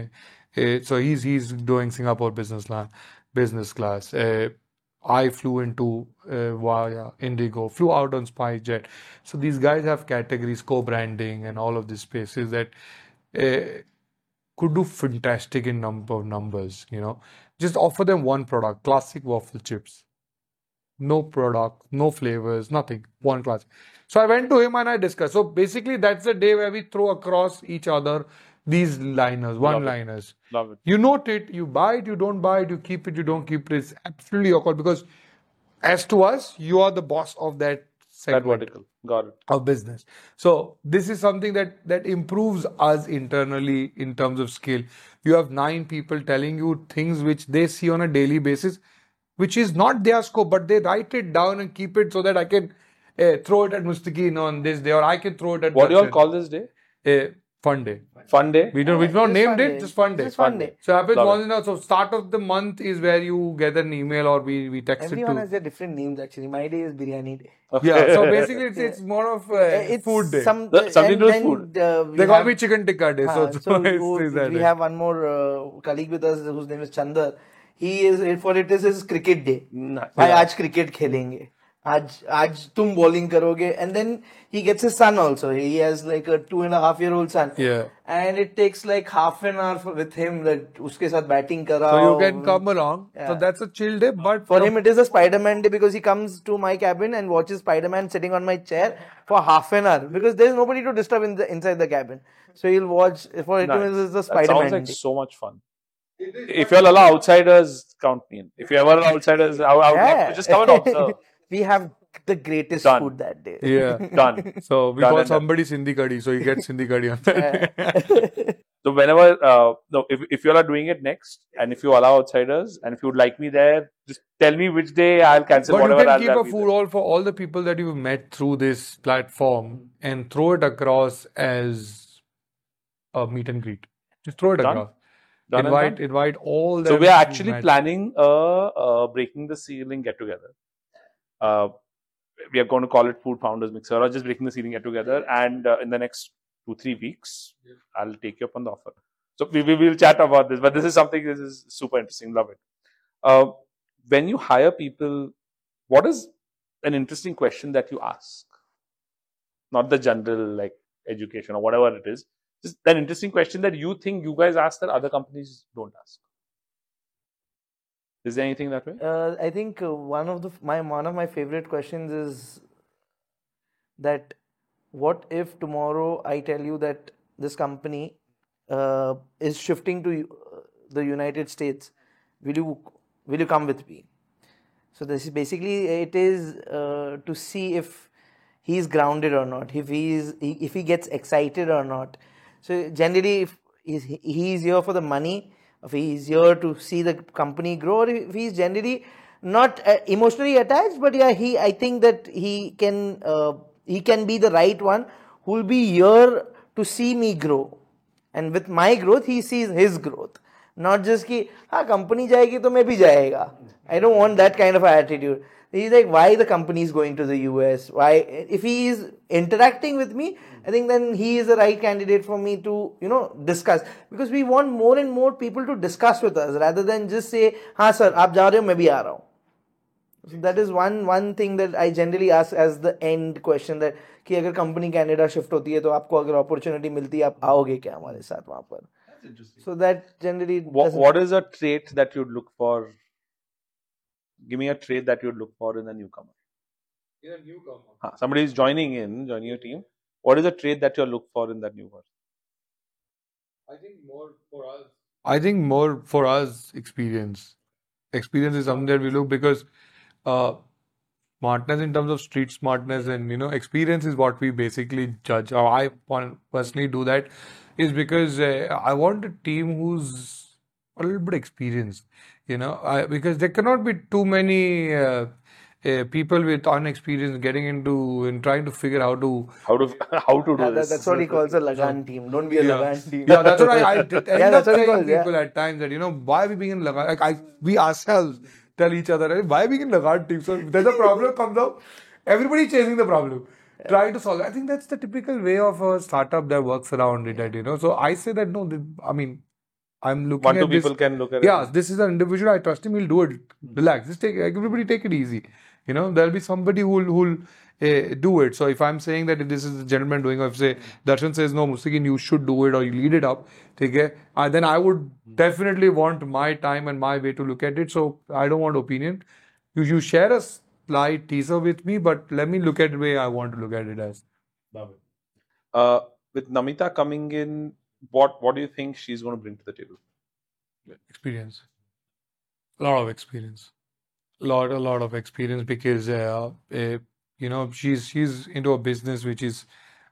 uh, so he's he's doing Singapore business, la- business class. Uh, I flew into uh, via Indigo, flew out on SpiceJet. So these guys have categories, co-branding and all of these spaces that uh, could do fantastic in number of numbers, you know. Just offer them one product, classic waffle chips. No product, no flavors, nothing, one classic. So I went to him and I discussed. So basically that's the day where we throw across each other these liners, one-liners. Love it. You note it, you buy it, you don't buy it, you keep it, you don't keep it. It's absolutely your call because as to us, you are the boss of that segment. That vertical. Got it. Of business. So this is something that, that improves us internally in terms of skill. You have nine people telling you things which they see on a daily basis, which is not their scope, but they write it down and keep it so that I can eh, throw it at Mustakeen on this day or I can throw it at... What do you all call this day? Eh, Fun day. Fun day. We don't. We've not named it. Just fun day. Just fun day. So happens once in a while. So start of the month is where you get an email or we we text it to. Everyone has their different names actually. My day is biryani day. Okay. Yeah. So basically, it's, it's more of uh, it's food day. Some something to food. Uh, they have, call me chicken tikka day. So, uh, so, so we, we, that we have one more uh, colleague with us whose name is Chandar. He is for it is his cricket day. No. I yeah. aaj cricket khelenge. Aaj, aaj tum bowling karoge, and then he gets his son also. He has like a two and a half year old son. Yeah. And it takes like half an hour for, with him that like, uske saath batting karao. So you can come along. Yeah. So that's a chill day, but for no. him it is a Spider-Man day because he comes to my cabin and watches Spider-Man sitting on my chair for half an hour because there's nobody to disturb in the, inside the cabin. So he'll watch for him nice. It's a Spider-Man. That sounds like day. So much fun. If you all allow outsiders, count me in. If you ever allow outsiders, I would yeah. like to just come and observe. We have the greatest done. Food that day. Yeah, done. So we done call somebody done. Sindhi Kadi, so you get Sindhi Kadi on that. So whenever, uh, no, if if you all are doing it next, and if you allow outsiders, and if you would like me there, just tell me which day, I'll cancel but whatever. But you can I'll keep a food all for all the people that you've met through this platform and throw it across as a meet and greet. Just throw it done. Across. Done invite, invite all. So we are actually planning a, a Breaking the Ceiling get together. Uh, we are going to call it Food Founders Mixer or just Breaking the Ceiling get together, and uh, in the next two three weeks yeah. I'll take you up on the offer. So we we will chat about this, but this is something this is super interesting. Love it. Uh, when you hire people, what is an interesting question that you ask? Not the general like education or whatever it is. Just an interesting question that you think you guys ask that other companies don't ask. Is there anything that way? Uh, I think uh, one of the my one of my favorite questions is that what if tomorrow I tell you that this company uh, is shifting to uh, the United States, will you will you come with me? So this is basically it is uh, to see if he is grounded or not, if he is if he gets excited or not. So generally, if he is here for the money, if he is here to see the company grow, or if he is generally not uh, emotionally attached, but yeah, he I think that he can uh, he can be the right one who will be here to see me grow, and with my growth, he sees his growth. Not just ki, ha, company jayegi to main bhi jayega. I don't want that kind of attitude. He's like, why the company is going to the U S? Why? If he is interacting with me, I think then he is the right candidate for me to, you know, discuss. Because we want more and more people to discuss with us rather than just say, ha sir, aap ja rahe ho, main bhi aa raha hu. So that is one one thing that I generally ask as the end question, that ki agar company Canada shift hoti hai, to aapko agar opportunity milti hai, aap आओगे क्या हमारे साथ वहाँ पर? That's interesting. So that generally. What, what is a trait that you'd look for? Give me a trait that you'd look for in a newcomer. In a newcomer. Ha, somebody is joining in, joining your team. What is a trait that you look for in that new person? I think more for us. I think more for us, experience. Experience is something that we look, because uh, smartness in terms of street smartness and, you know, experience is what we basically judge. Or I personally do that, is because uh, I want a team who's a little bit experienced. You know, I, because there cannot be too many uh, uh, people with unexperience getting into and in trying to figure how to how to how to do yeah, this. That, that's what he calls a Lagan team. Don't be a yeah. Lagan team. Yeah, that's what I, I did. I yeah, that's what he calls people yeah. at times, that, you know, why are we being in Lagan? Like I, we ourselves tell each other, hey, why are we being in Lagan team? So there's a problem comes up, everybody chasing the problem, yeah. trying to solve it. I think that's the typical way of a startup that works around it. You know, so I say that no, they, I mean. I'm looking One, at two this. People can look at yeah, it. Yeah, this is an individual. I trust him. He'll do it. Relax. Just take everybody. Take it easy. You know, there'll be somebody who'll who'll uh, do it. So if I'm saying that if this is the gentleman doing, or if say Darshan says no, Mustakeen, you should do it or you lead it up. Okay, uh, then I would definitely want my time and my way to look at it. So I don't want opinion. You you share a slight teaser with me, but let me look at the way I want to look at it as. Love it. Uh, with Namita coming in. What what do you think she's going to bring to the table? Experience, a lot of experience, a lot a lot of experience because uh, uh, you know she's she's into a business which is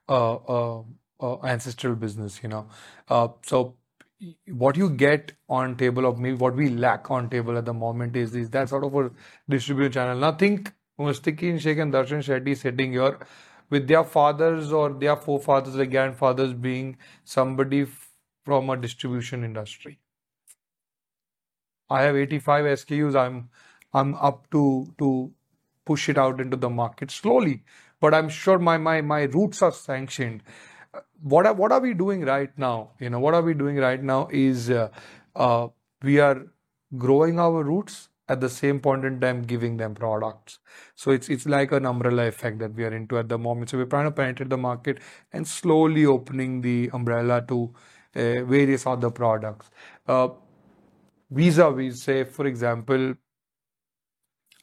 uh, uh, uh, ancestral business, you know. Uh, so what you get on table of maybe what we lack on table at the moment is is that sort of a distribution channel. Now think Mustakeen Sheikh and Darshan Shetty sitting here. With their fathers or their forefathers, their grandfathers being somebody f- from a distribution industry. I have eighty-five S K Us. I'm I'm up to to push it out into the market slowly, but I'm sure my my my roots are sanctioned. What are, what are we doing right now? You know, what are we doing right now is uh, uh, we are growing our roots. At the same point in time, giving them products. So it's it's like an umbrella effect that we are into at the moment. So we're trying to penetrate the market and slowly opening the umbrella to uh, various other products. Uh, vis-a-vis, say, for example,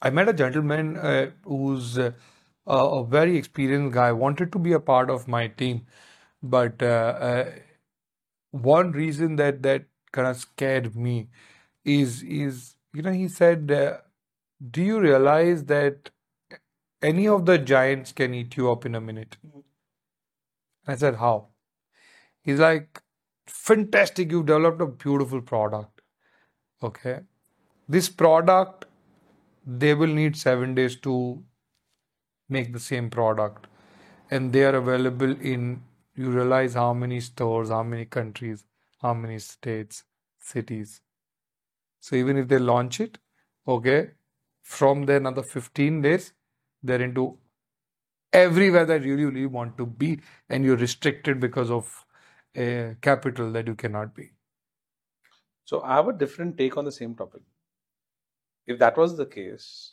I met a gentleman uh, who's uh, a very experienced guy, wanted to be a part of my team. But uh, uh, one reason that, that kind of scared me is is... You know, he said, uh, do you realize that any of the giants can eat you up in a minute? I said, how? He's like, fantastic, you've developed a beautiful product. Okay. This product, they will need seven days to make the same product. And they are available in, you realize how many stores, how many countries, how many states, cities. So even if they launch it, okay, from there another fifteen days, they're into everywhere that you really want to be, and you're restricted because of a capital that you cannot be. So I have a different take on the same topic. If that was the case,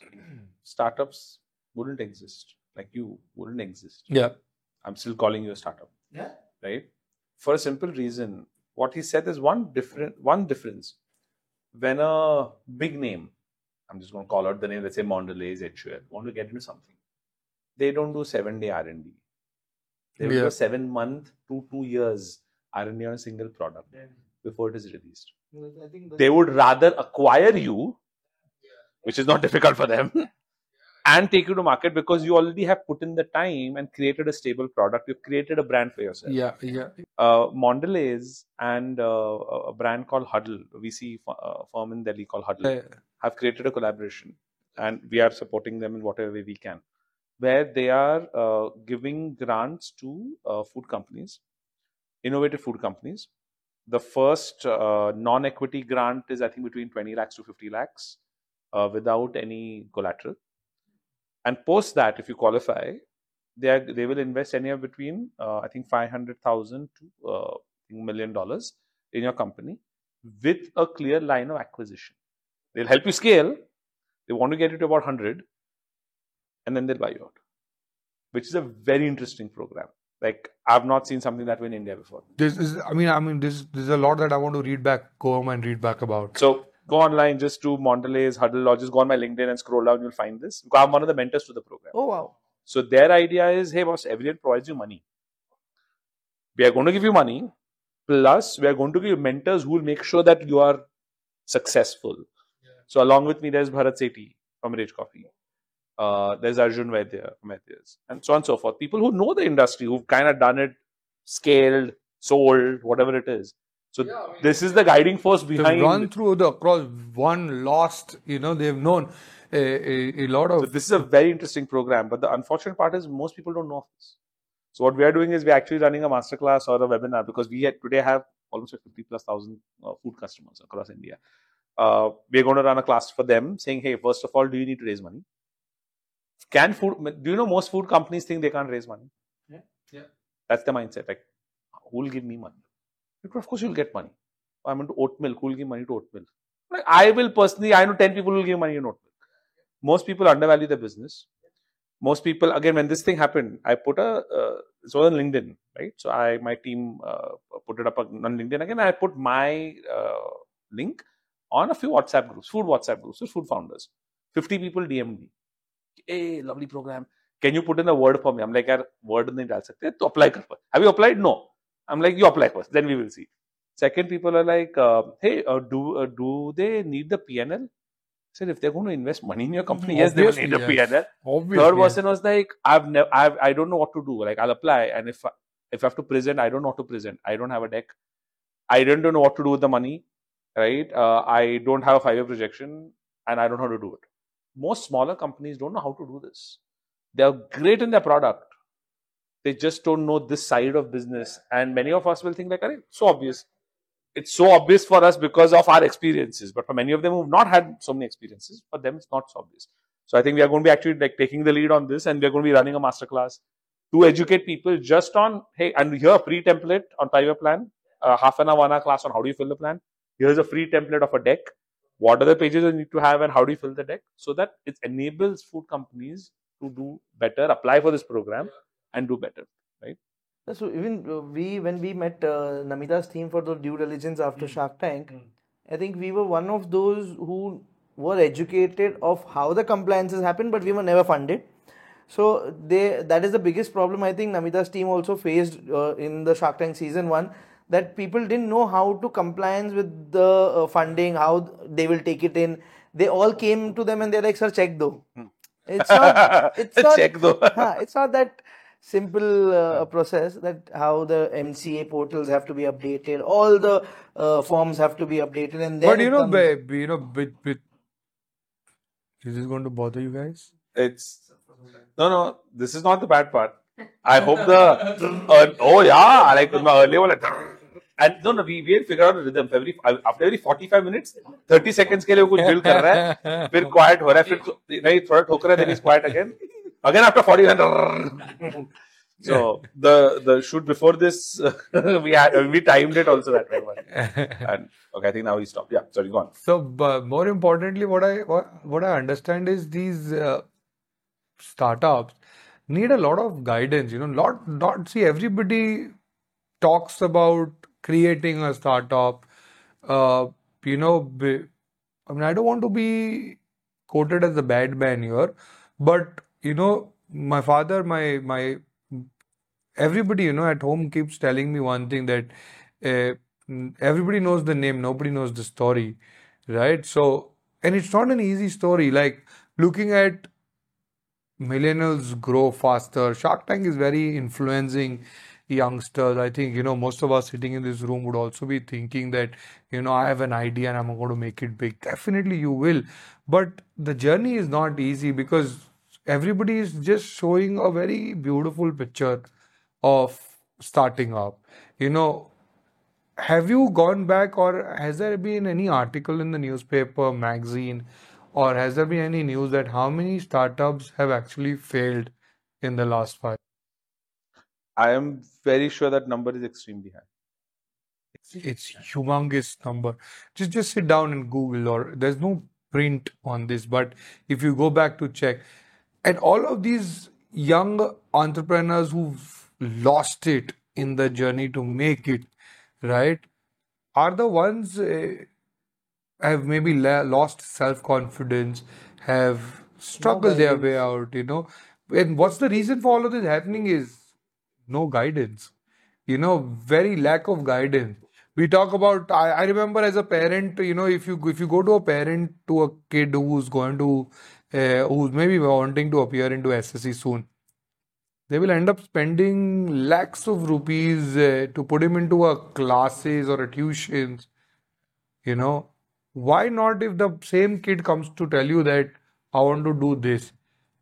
startups wouldn't exist. Like you wouldn't exist. Yeah. I'm still calling you a startup. Yeah. Right? For a simple reason, what he said is one different one difference. When a big name, I'm just going to call out the name, let's say Mondelez, H U L, want to get into something, they don't do seven-day R and D. They will yeah. do seven-month to two years R and D on a single product yeah. before it is released. Well, I think they would rather acquire you, yeah. which is not difficult for them, and take you to market because you already have put in the time and created a stable product. You've created a brand for yourself. Yeah, yeah. Uh, Mondelez and uh, a brand called Huddle, a V C f- uh, firm in Delhi called Huddle, yeah. have created a collaboration, and we are supporting them in whatever way we can, where they are uh, giving grants to uh, food companies, innovative food companies. The first uh, non-equity grant is, I think, between twenty lakhs to fifty lakhs uh, without any collateral. And post that, if you qualify, they are, they will invest anywhere between, uh, I think, five hundred thousand to a million dollars in your company with a clear line of acquisition. They'll help you scale. They want to get you to about one hundred, and then they'll buy you out, which is a very interesting program. Like, I've not seen something that way in India before. This is, I mean, I mean, this, this is a lot that I want to read back, go home and read back about. So, go online, just to Mondelez, Huddle, or just go on my LinkedIn and scroll down, you'll find this. Because I'm one of the mentors to the program. Oh, wow. So their idea is, hey boss, everyone provides you money. We are going to give you money, plus we are going to give you mentors who will make sure that you are successful. Yeah. So along with me, there's Bharat Sethi from Rage Coffee. Uh, there's Arjun Vaidya from F S S A I, and so on and so forth. People who know the industry, who've kind of done it, scaled, sold, whatever it is. So yeah, I mean, this is the guiding force behind. Run through the across one lost, you know, they've known a, a, a lot of. So this is a very interesting program, but the unfortunate part is most people don't know of this. So what we are doing is we're actually running a masterclass or a webinar, because we had, today have almost fifty plus thousand uh, food customers across India. Uh, we're going to run a class for them saying, hey, first of all, do you need to raise money? Can food, do you know most food companies think they can't raise money? Yeah. Yeah. That's the mindset. Like, who will give me money? Of course, you'll get money. I'm into oat milk. Who will give money to oat milk? Like, I will personally, I know ten people who will give money to oat milk. Most people undervalue their business. Most people, again, when this thing happened, I put a, uh, it was on LinkedIn, right? So I, my team uh, put it up on LinkedIn again. I put my uh, link on a few WhatsApp groups, food WhatsApp groups, food founders. fifty people D M'd me. Hey, lovely program. Can you put in a word for me? I'm like, a word in the dal sakte to apply. Have you applied? No. I'm like, you apply first, then we will see. Second, people are like, uh, hey, uh, do uh, do they need the P and L? I said, if they're going to invest money in your company, yes, they will need yes. the P and L. Obviously, Third person yes. was like, I've never, I've, I don't know what to do. Like, I'll apply, and if I, if I have to present, I don't know how to present. I don't have a deck. I don't know what to do with the money, right? Uh, I don't have a five-year projection, and I don't know how to do it. Most smaller companies don't know how to do this. They are great in their product. They just don't know this side of business. And many of us will think like, so obvious. It's so obvious for us because of our experiences. But for many of them who have not had so many experiences, for them it's not so obvious. So I think we are going to be actually like taking the lead on this, and we are going to be running a masterclass to educate people just on, hey, and here pre-template on five-year plan, uh, half an hour, one hour class on how do you fill the plan. Here's a free template of a deck. What are the pages you need to have and how do you fill the deck? So that it enables food companies to do better, apply for this program, and do better, right? So even uh, we, when we met uh, Namita's team for the due diligence after mm. Shark Tank, mm. I think we were one of those who were educated of how the compliances happen, but we were never funded. So they, that is the biggest problem I think Namita's team also faced uh, in the Shark Tank season one, that people didn't know how to compliance with the uh, funding, how they will take it in. They all came to them and they're like, sir, check though. Mm. It's not, it's not, check though. Huh, it's not that simple uh, process, that how the M C A portals have to be updated, all the uh, forms have to be updated, and then. But you know, babe, you know, bit bit. Is this going to bother you guys? It's no, no. This is not the bad part. I hope the uh, oh yeah, like with my earlier one, like, and no, no, we we figure out a rhythm. Every after every forty-five minutes, thirty seconds के लिए कुछ drill कर रहा है, फिर quiet हो रहा है, फिर नहीं थोड़ा ठोक रहा है, then he's quiet again. Again, after forty, so the the shoot before this, we had we timed it also that way. And okay, I think now we stopped. Yeah, sorry, go on. So uh, more importantly, what I what, what I understand is these uh, startups need a lot of guidance. You know, lot not see everybody talks about creating a startup. Uh, you know, I mean, I don't want to be quoted as a bad man here, but you know, my father, my my everybody, you know, at home keeps telling me one thing, that uh, everybody knows the name, nobody knows the story, right? So, and it's not an easy story. Like, looking at millennials grow faster. Shark Tank is very influencing youngsters. I think, you know, most of us sitting in this room would also be thinking that, you know, I have an idea and I'm going to make it big. Definitely you will. But the journey is not easy, because everybody is just showing a very beautiful picture of starting up. You know, have you gone back, or has there been any article in the newspaper, magazine, or has there been any news that how many startups have actually failed in the last five? I am very sure that number is extremely high. It's, it's humongous number. Just just sit down and Google, or there's no print on this, but if you go back to check, and all of these young entrepreneurs who've lost it in the journey to make it, right, are the ones uh, have maybe la- lost self-confidence, have struggled no their way out, you know. And what's the reason for all of this happening is no guidance, you know, very lack of guidance. We talk about, I, I remember as a parent, you know, if you if you go to a parent to a kid who's going to, uh, who's maybe wanting to appear into S S C soon, they will end up spending lakhs of rupees uh, to put him into a classes or a tuitions, you know. Why not, if the same kid comes to tell you that I want to do this?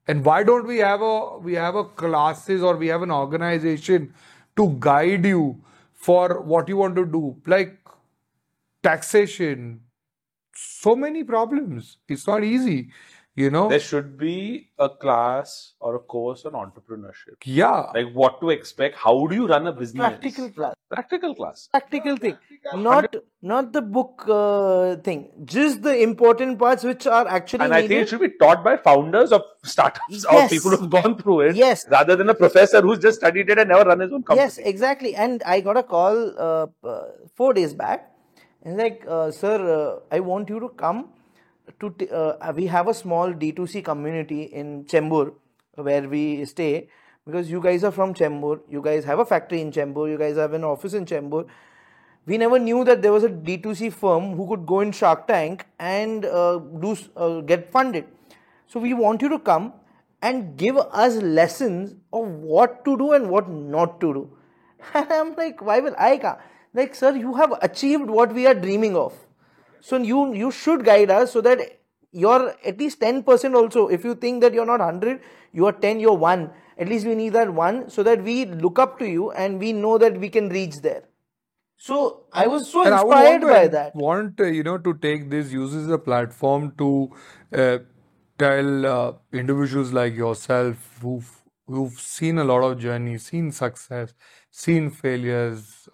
And why don't we have a we have a classes, or we have an organization to guide you for what you want to do? Like taxation, so many problems. It's not easy, you know. There should be a class or a course on entrepreneurship. Yeah. Like what to expect. How do you run a business? Practical class. Practical class. Practical thing. Practical. Not not the book uh, thing. Just the important parts which are actually And needed. I think it should be taught by founders of startups, yes, or people who've gone through it. Yes. Rather than a professor who's just studied it and never run his own company. Yes, exactly. And I got a call uh, uh, four days back. And like, uh, sir, uh, I want you to come to t- uh, we have a small D two C community in Chembur where we stay, because you guys are from Chembur, you guys have a factory in Chembur, you guys have an office in Chembur. We never knew that there was a D two C firm who could go in Shark Tank and uh, do uh, get funded. So we want you to come and give us lessons of what to do and what not to do. And I'm like, why will I come? Like, sir, you have achieved what we are dreaming of. So you you should guide us so that you're at least ten percent also. If you think that you're not one hundred, you're ten, you're one. At least we need that one so that we look up to you and we know that we can reach there. So I was so inspired by that. I want, you know, to take this, use this as a platform to uh, tell uh, individuals like yourself who've, who've seen a lot of journeys, seen success, seen failures,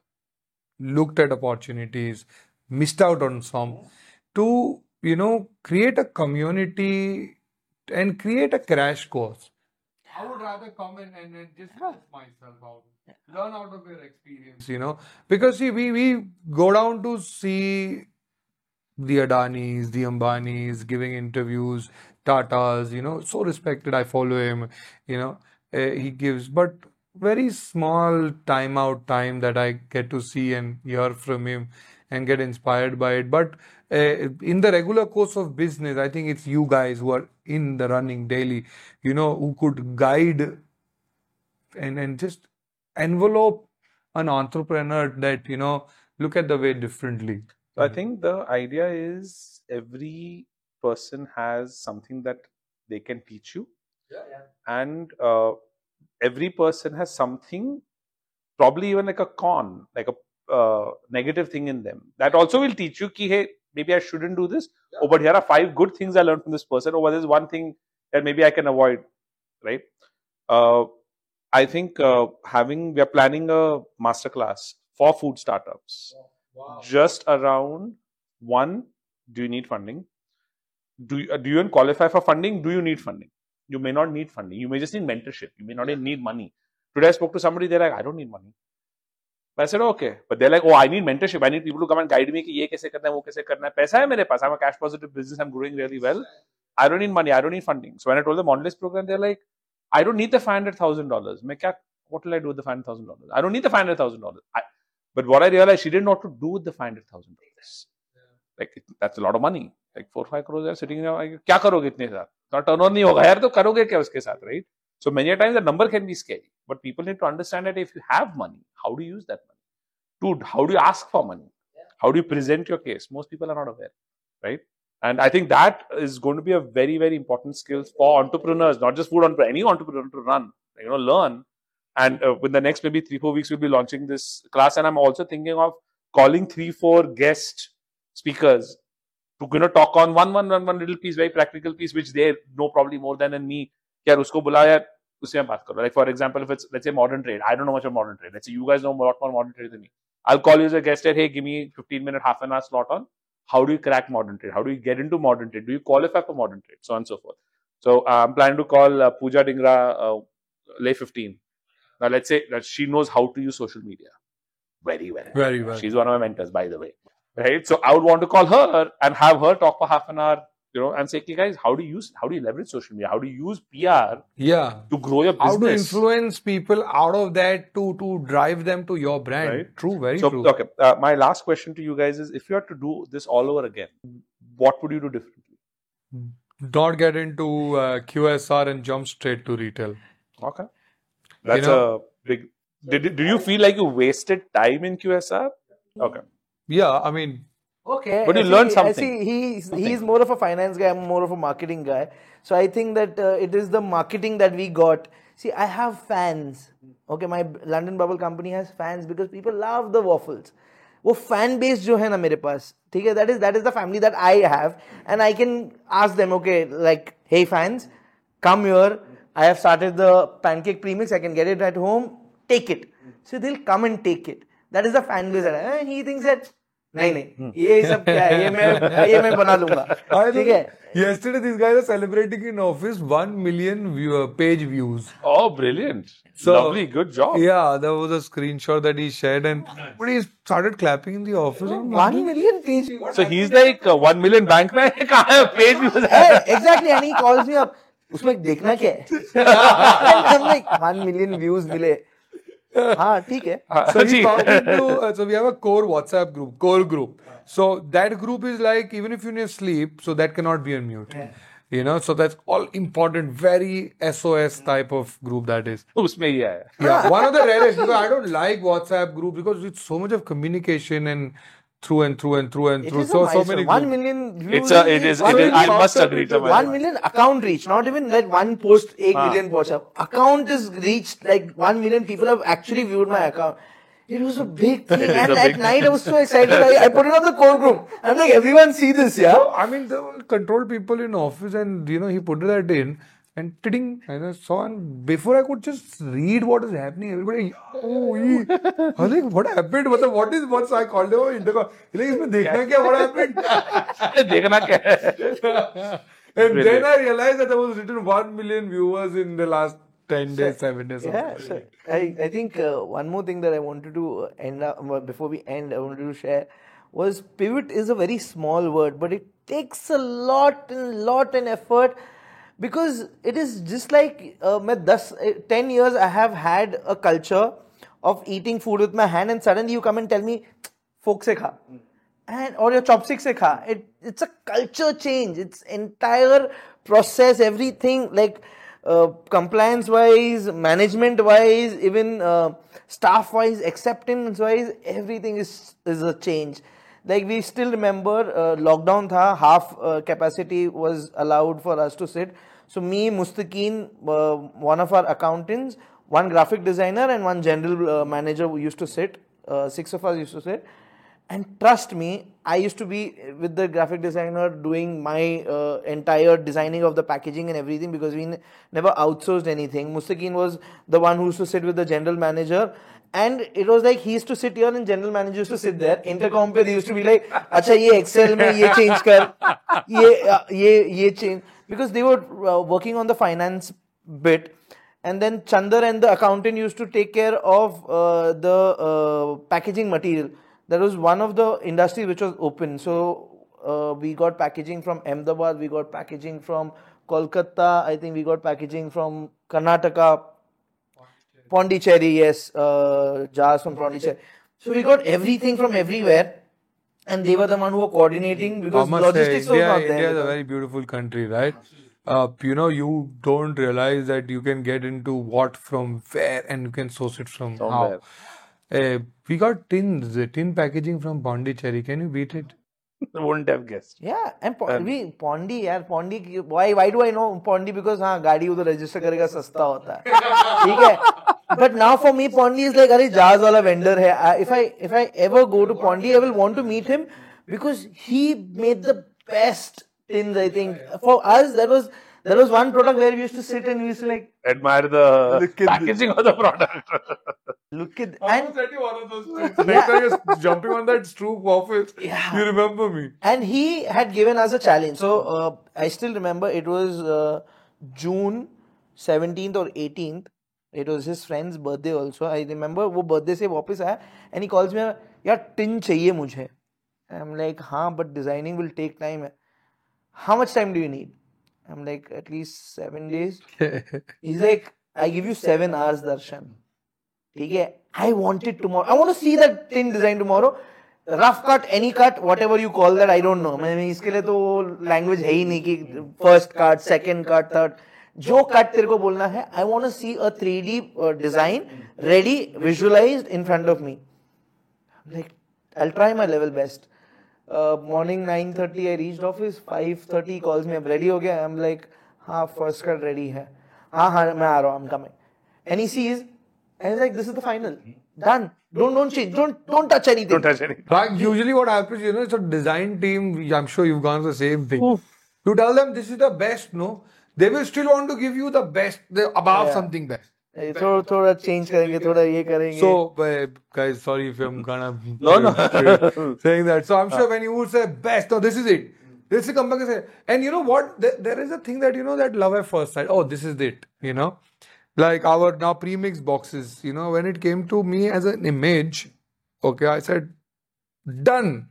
looked at opportunities, missed out on some, to, you know, create a community and create a crash course. I would rather come in and, and just help myself out, learn out of your experience, you know, because see, we, we go down to see the Adanis, the Ambanis giving interviews, Tatas, you know, so respected, I follow him, you know, uh, he gives, but very small time out time that I get to see and hear from him and get inspired by it. But uh, in the regular course of business, I think it's you guys who are in the running daily, you know, who could guide and, and just envelope an entrepreneur that, you know, look at the way differently. So I think the idea is every person has something that they can teach you. Yeah, yeah. And uh, every person has something, probably even like a con, like a Uh, negative thing in them that also will teach you ki, hey, maybe I shouldn't do this, yeah. Oh, but here are five good things I learned from this person, or oh, well, there's one thing that maybe I can avoid, right? uh, I think uh, having we are planning a masterclass for food startups, wow. Just around one, do you need funding? Do you, uh, do you even qualify for funding? Do you need funding? You may not need funding, you may just need mentorship, you may not even need money. Today I spoke to somebody, they're like, I don't need money. But I said, okay. But they're like, oh, I need mentorship. I need people to come and guide me ki ye kaise karna hai, wo kaise karna hai. Paisa hai mere paas. I'm a cash positive business. I'm growing really well. I don't need money. I don't need funding. So when I told the Mondelez program, they're like, I don't need the five hundred thousand dollars. What will I do with the five hundred thousand dollars? I don't need the five hundred thousand dollars. But what I realized, she didn't know what to do with the five hundred thousand dollars. Like, it, that's a lot of money. Like, four or five crores are sitting there. Kya karoge itne sath? Now, turnover nahi hoga. Yaar, to karoge kya uske sath, right? So, many a times, the number can be scary. But people need to understand that if you have money, how do you use that money? Dude, how do you ask for money? How do you present your case? Most people are not aware, right? And I think that is going to be a very, very important skill for entrepreneurs, not just food entrepreneurs, any entrepreneur to run, you know, learn. And uh, in the next maybe three, four weeks, we'll be launching this class. And I'm also thinking of calling three, four guest speakers to, you know, talk on one, one, one, one little piece, very practical piece, which they know probably more than in me. Yaar, usko bula, yaar, usse mein baat karo. Like, for example, if it's, let's say, modern trade. I don't know much of modern trade. Let's say you guys know a lot more modern trade than me. I'll call you as a guest that, hey, give me fifteen minute, half an hour slot on how do you crack modern trade? How do you get into modern trade? Do you qualify for modern trade? So on and so forth. So uh, I'm planning to call uh, Pooja Dhingra, uh, Lay fifteen. Now, let's say that she knows how to use social media very well. Very well. She's one of my mentors, by the way. Right? So I would want to call her and have her talk for half an hour, you know, and say, okay, guys, how do you use, how do you leverage social media? How do you use P R yeah. to grow your business? How do you influence people out of that to, to drive them to your brand? Right? True, very so, true. Okay, uh, my last question to you guys is, if you had to do this all over again, what would you do differently? Don't get into uh, Q S R and jump straight to retail. Okay. That's you know, a big... Did, did you feel like you wasted time in Q S R? Okay. Yeah, I mean... Okay. But you learned something. I see, he's, he's more of a finance guy. I'm more of a marketing guy. So I think that uh, it is the marketing that we got. See, I have fans. Okay, my London Bubble company has fans because people love the waffles. वो fan base जो है ना मेरे पास, ठीक है? That is, that is the family that I have. And I can ask them, okay, like, hey fans, come here. I have started the pancake premix. I can get it at home. Take it. So they'll come and take it. That is the fan base. And he thinks that, nahin, nahin, ye sab kya hai? Ye main, ye main bana lunga. I think yesterday these guys are celebrating in office one million viewer, page views. Oh, brilliant. So, lovely. Good job. Yeah, there was a screenshot that he shared and he started clapping in the office. Oh, one million page views. So he's like, uh, one million bank man. Page views. Exactly. And he calls me up. उसमें देखना क्या है? I'm like, one million views मिले. हाँ, ठीक है. So we to, so we have a core WhatsApp group, core group. So that group is like, even if you need sleep, so that cannot be on mute. Yeah. You know, so that's all important, very S O S type of group that is. उसमें ही है. Yeah, one of the rarest, because I don't like WhatsApp group because it's so much of communication and through and through and through and it through. So, so many groups. One million views. It's a, it is, it is, I must agree to One million account reach. Not even like one post, eight ah. million posts. Account is reached, like one million people have actually viewed my account. It was a big thing. And at thing. night I was so excited. I, I put it on the core group. I'm like, everyone see this, yeah? So, I mean, there were control people in office and, you know, he put that in. And ting, I saw, and before I could just read what is happening, everybody, oh, ee. I was like, what happened? What is, what's, I called him, he's like, what happened? And really? Then I realized that there was written one million viewers in the last ten days, seven days. Yeah, sure. I, I think uh, one more thing that I wanted to end up, before we end, I wanted to share was pivot is a very small word, but it takes a lot and lot and effort. Because it is just like, uh, ten years I have had a culture of eating food with my hand and suddenly you come and tell me, fork se kha, and, or your chopstick se kha. It, it's a culture change. It's entire process, everything like uh, compliance wise, management wise, even uh, staff wise, acceptance wise, everything is, is a change. Like we still remember uh, lockdown tha, half uh, capacity was allowed for us to sit. So me, Mustakeen, uh, one of our accountants, one graphic designer and one general uh, manager used to sit. Uh, six of us used to sit. And trust me, I used to be with the graphic designer doing my uh, entire designing of the packaging and everything because we n- never outsourced anything. Mustakeen was the one who used to sit with the general manager. And it was like he used to sit here and general manager used to sit there. Intercom pe they used to be like, "Acha, ye Excel mein ye change kar, ye uh, ye ye change," because they were uh, working on the finance bit. And then Chandar and the accountant used to take care of uh, the uh, packaging material. That was one of the industries which was open. So uh, we got packaging from Ahmedabad, we got packaging from Kolkata. I think we got packaging from Karnataka, Pondicherry, Pondicherry yes, uh, jars from Pondicherry. So we got everything from everywhere, and they were the one who were coordinating because logistics were not there. India is a very beautiful country, right? Uh, you know, you don't realize that you can get into what from where and you can source it from how. Uh, we got tins, tin packaging from Pondicherry. Can you beat it? I wouldn't have guessed. Yeah, and po- um, we Pondi, yeah, Pondi. Why? Why do I know Pondi? Because हाँ गाड़ी उधर register करेगा सस्ता होता है. ठीक है. But now for me, Pondi is like अरे jars वाला vendor है. I, if I if I ever go to Pondi, I will want to meet him because he made the best tins. I think for us that was that was one product where we used to sit and we used to like admire the packaging of the product. Look at and one of those things. Next time you're jumping on that Stroop waffle, yeah. You remember me. And he had given us a challenge. So uh, I still remember it was uh, June seventeenth or eighteenth. It was his friend's birthday also. I remember वो birthday से वापस आया and he calls me यार tin चाहिए मुझे. I'm like हाँ but designing will take time. How much time do you need? I'm like at least seven days. He's like I give you seven hours Darshan. I want it tomorrow. I want to see that tin design tomorrow. Rough cut, any cut, whatever you call that, I don't know. I mean, इसके लिए तो language है ही नहीं कि first cut, second cut, third. जो cut तेरे को बोलना है, I want to see a three D design ready, visualized in front of me. I'm like, I'll try my level best. Uh, morning nine thirty, I reached office. five thirty calls me. I'm ready हो गया. I'm like, हाँ first cut ready है. हाँ हाँ मैं आ रहा हूँ. I'm coming. And he sees. And it's like, this is the final. Done. Don't don't change. Don't don't touch anything. Don't touch anything. Like usually what happens, you know, it's a design team. I'm sure you've gone through the same thing. Oof. You tell them this is the best, no? They will still want to give you the best, the above yeah. something best. Thoda, thoda change karenge, thoda ye karenge. So, uh, guys, sorry if I'm kind of no, no. saying that. So, I'm sure when you would say best, no, this is it. This is come back and say. And you know what? There, there is a thing that, you know, that love at first sight. Oh, this is it, you know? Like our now premix boxes, you know, when it came to me as an image, okay, I said, done.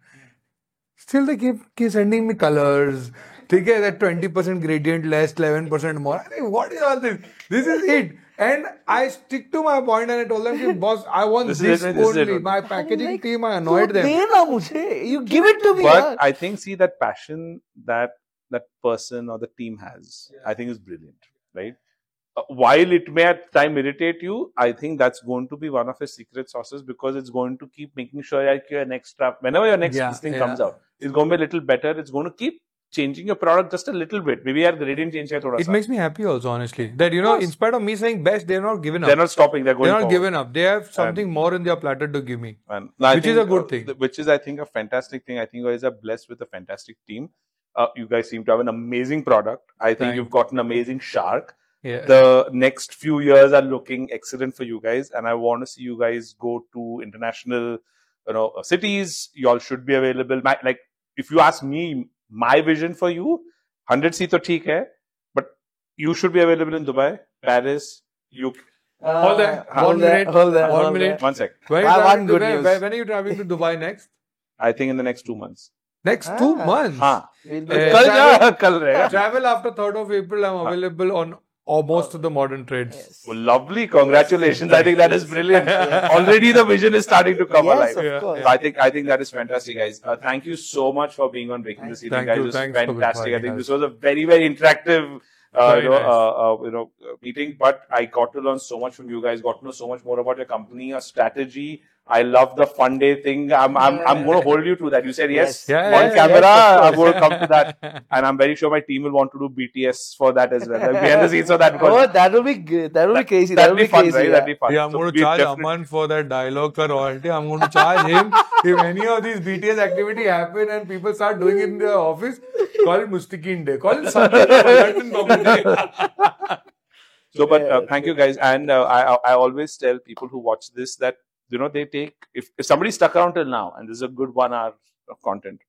Still they keep, keep sending me colors. Take care that twenty percent gradient less, eleven percent more. I think, what is all this? This is it. And I stick to my point and I told them, boss, I want this, this it, only. This my packaging like, team, I annoyed them. You give it to me. But yeah. I think, see, that passion that that person or the team has, yeah. I think is brilliant, right? Uh, while it may at time irritate you, I think that's going to be one of his secret sauces because it's going to keep making sure that your next trap, whenever your next yeah, thing yeah. comes out, it's going to be a little better. It's going to keep changing your product just a little bit. Maybe the gradient change. It makes me happy also, honestly. That, you know, in spite of me saying best, they're not giving up. They're not stopping. They're going They're not forward. giving up. They have something and, more in their platter to give me, and, no, which think, is a good thing. Which is, I think, a fantastic thing. I think you guys are blessed with a fantastic team. Uh, you guys seem to have an amazing product. I think Thanks. You've got an amazing shark. Yeah. The next few years are looking excellent for you guys, and I want to see you guys go to international, you know, cities. You all should be available. My, like, if you ask me, my vision for you, hundred seats, theek hai, but you should be available in Dubai, Paris, U K. Uh, hold that. Hold that. Hold that. One minute. One sec. When are you traveling to Dubai next? I think in the next two months. Next ah. two months. Ah. Uh, travel, travel, travel after third of April. I'm available ah. on. Or most oh, of the modern trades. Yes. Well, lovely. Congratulations. I think that is brilliant. yeah. Already the vision is starting to come yes, alive. Of yeah. course. So I think I think that is fantastic, guys. Uh, thank you so much for being on Breaking the Ceiling, guys. It was Thanks fantastic. I think us. This was a very, very interactive uh, very you know, nice. uh, uh, you know, uh, meeting. But I got to learn so much from you guys. Got to know so much more about your company, your strategy. I love the fun day thing. I'm I'm I'm going to hold you to that. You said yes, yes. Yeah, on yeah, camera. Yes, I'm going to come to that, and I'm very sure my team will want to do B T S for that as well. Like behind the scenes for that. Oh, that will be that will be crazy. That will be fun, right? That'll be fun. Yeah, I'm so going to charge definitely... Aman for that dialogue for royalty. I'm going to charge him if any of these B T S activity happen and people start doing it in their office. Call it Mustakeen Day. Call it Sunday. London Bubble Day. So, but uh, thank you guys, and uh, I I always tell people who watch this that. You know, they take, if, if somebody stuck around till now, and this is a good one hour of content,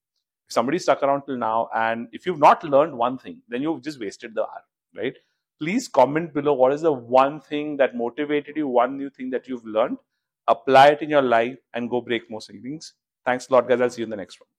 if somebody stuck around till now, and if you've not learned one thing, then you've just wasted the hour, right? Please comment below what is the one thing that motivated you, one new thing that you've learned, apply it in your life, and go break more ceilings. Thanks a lot, guys. I'll see you in the next one.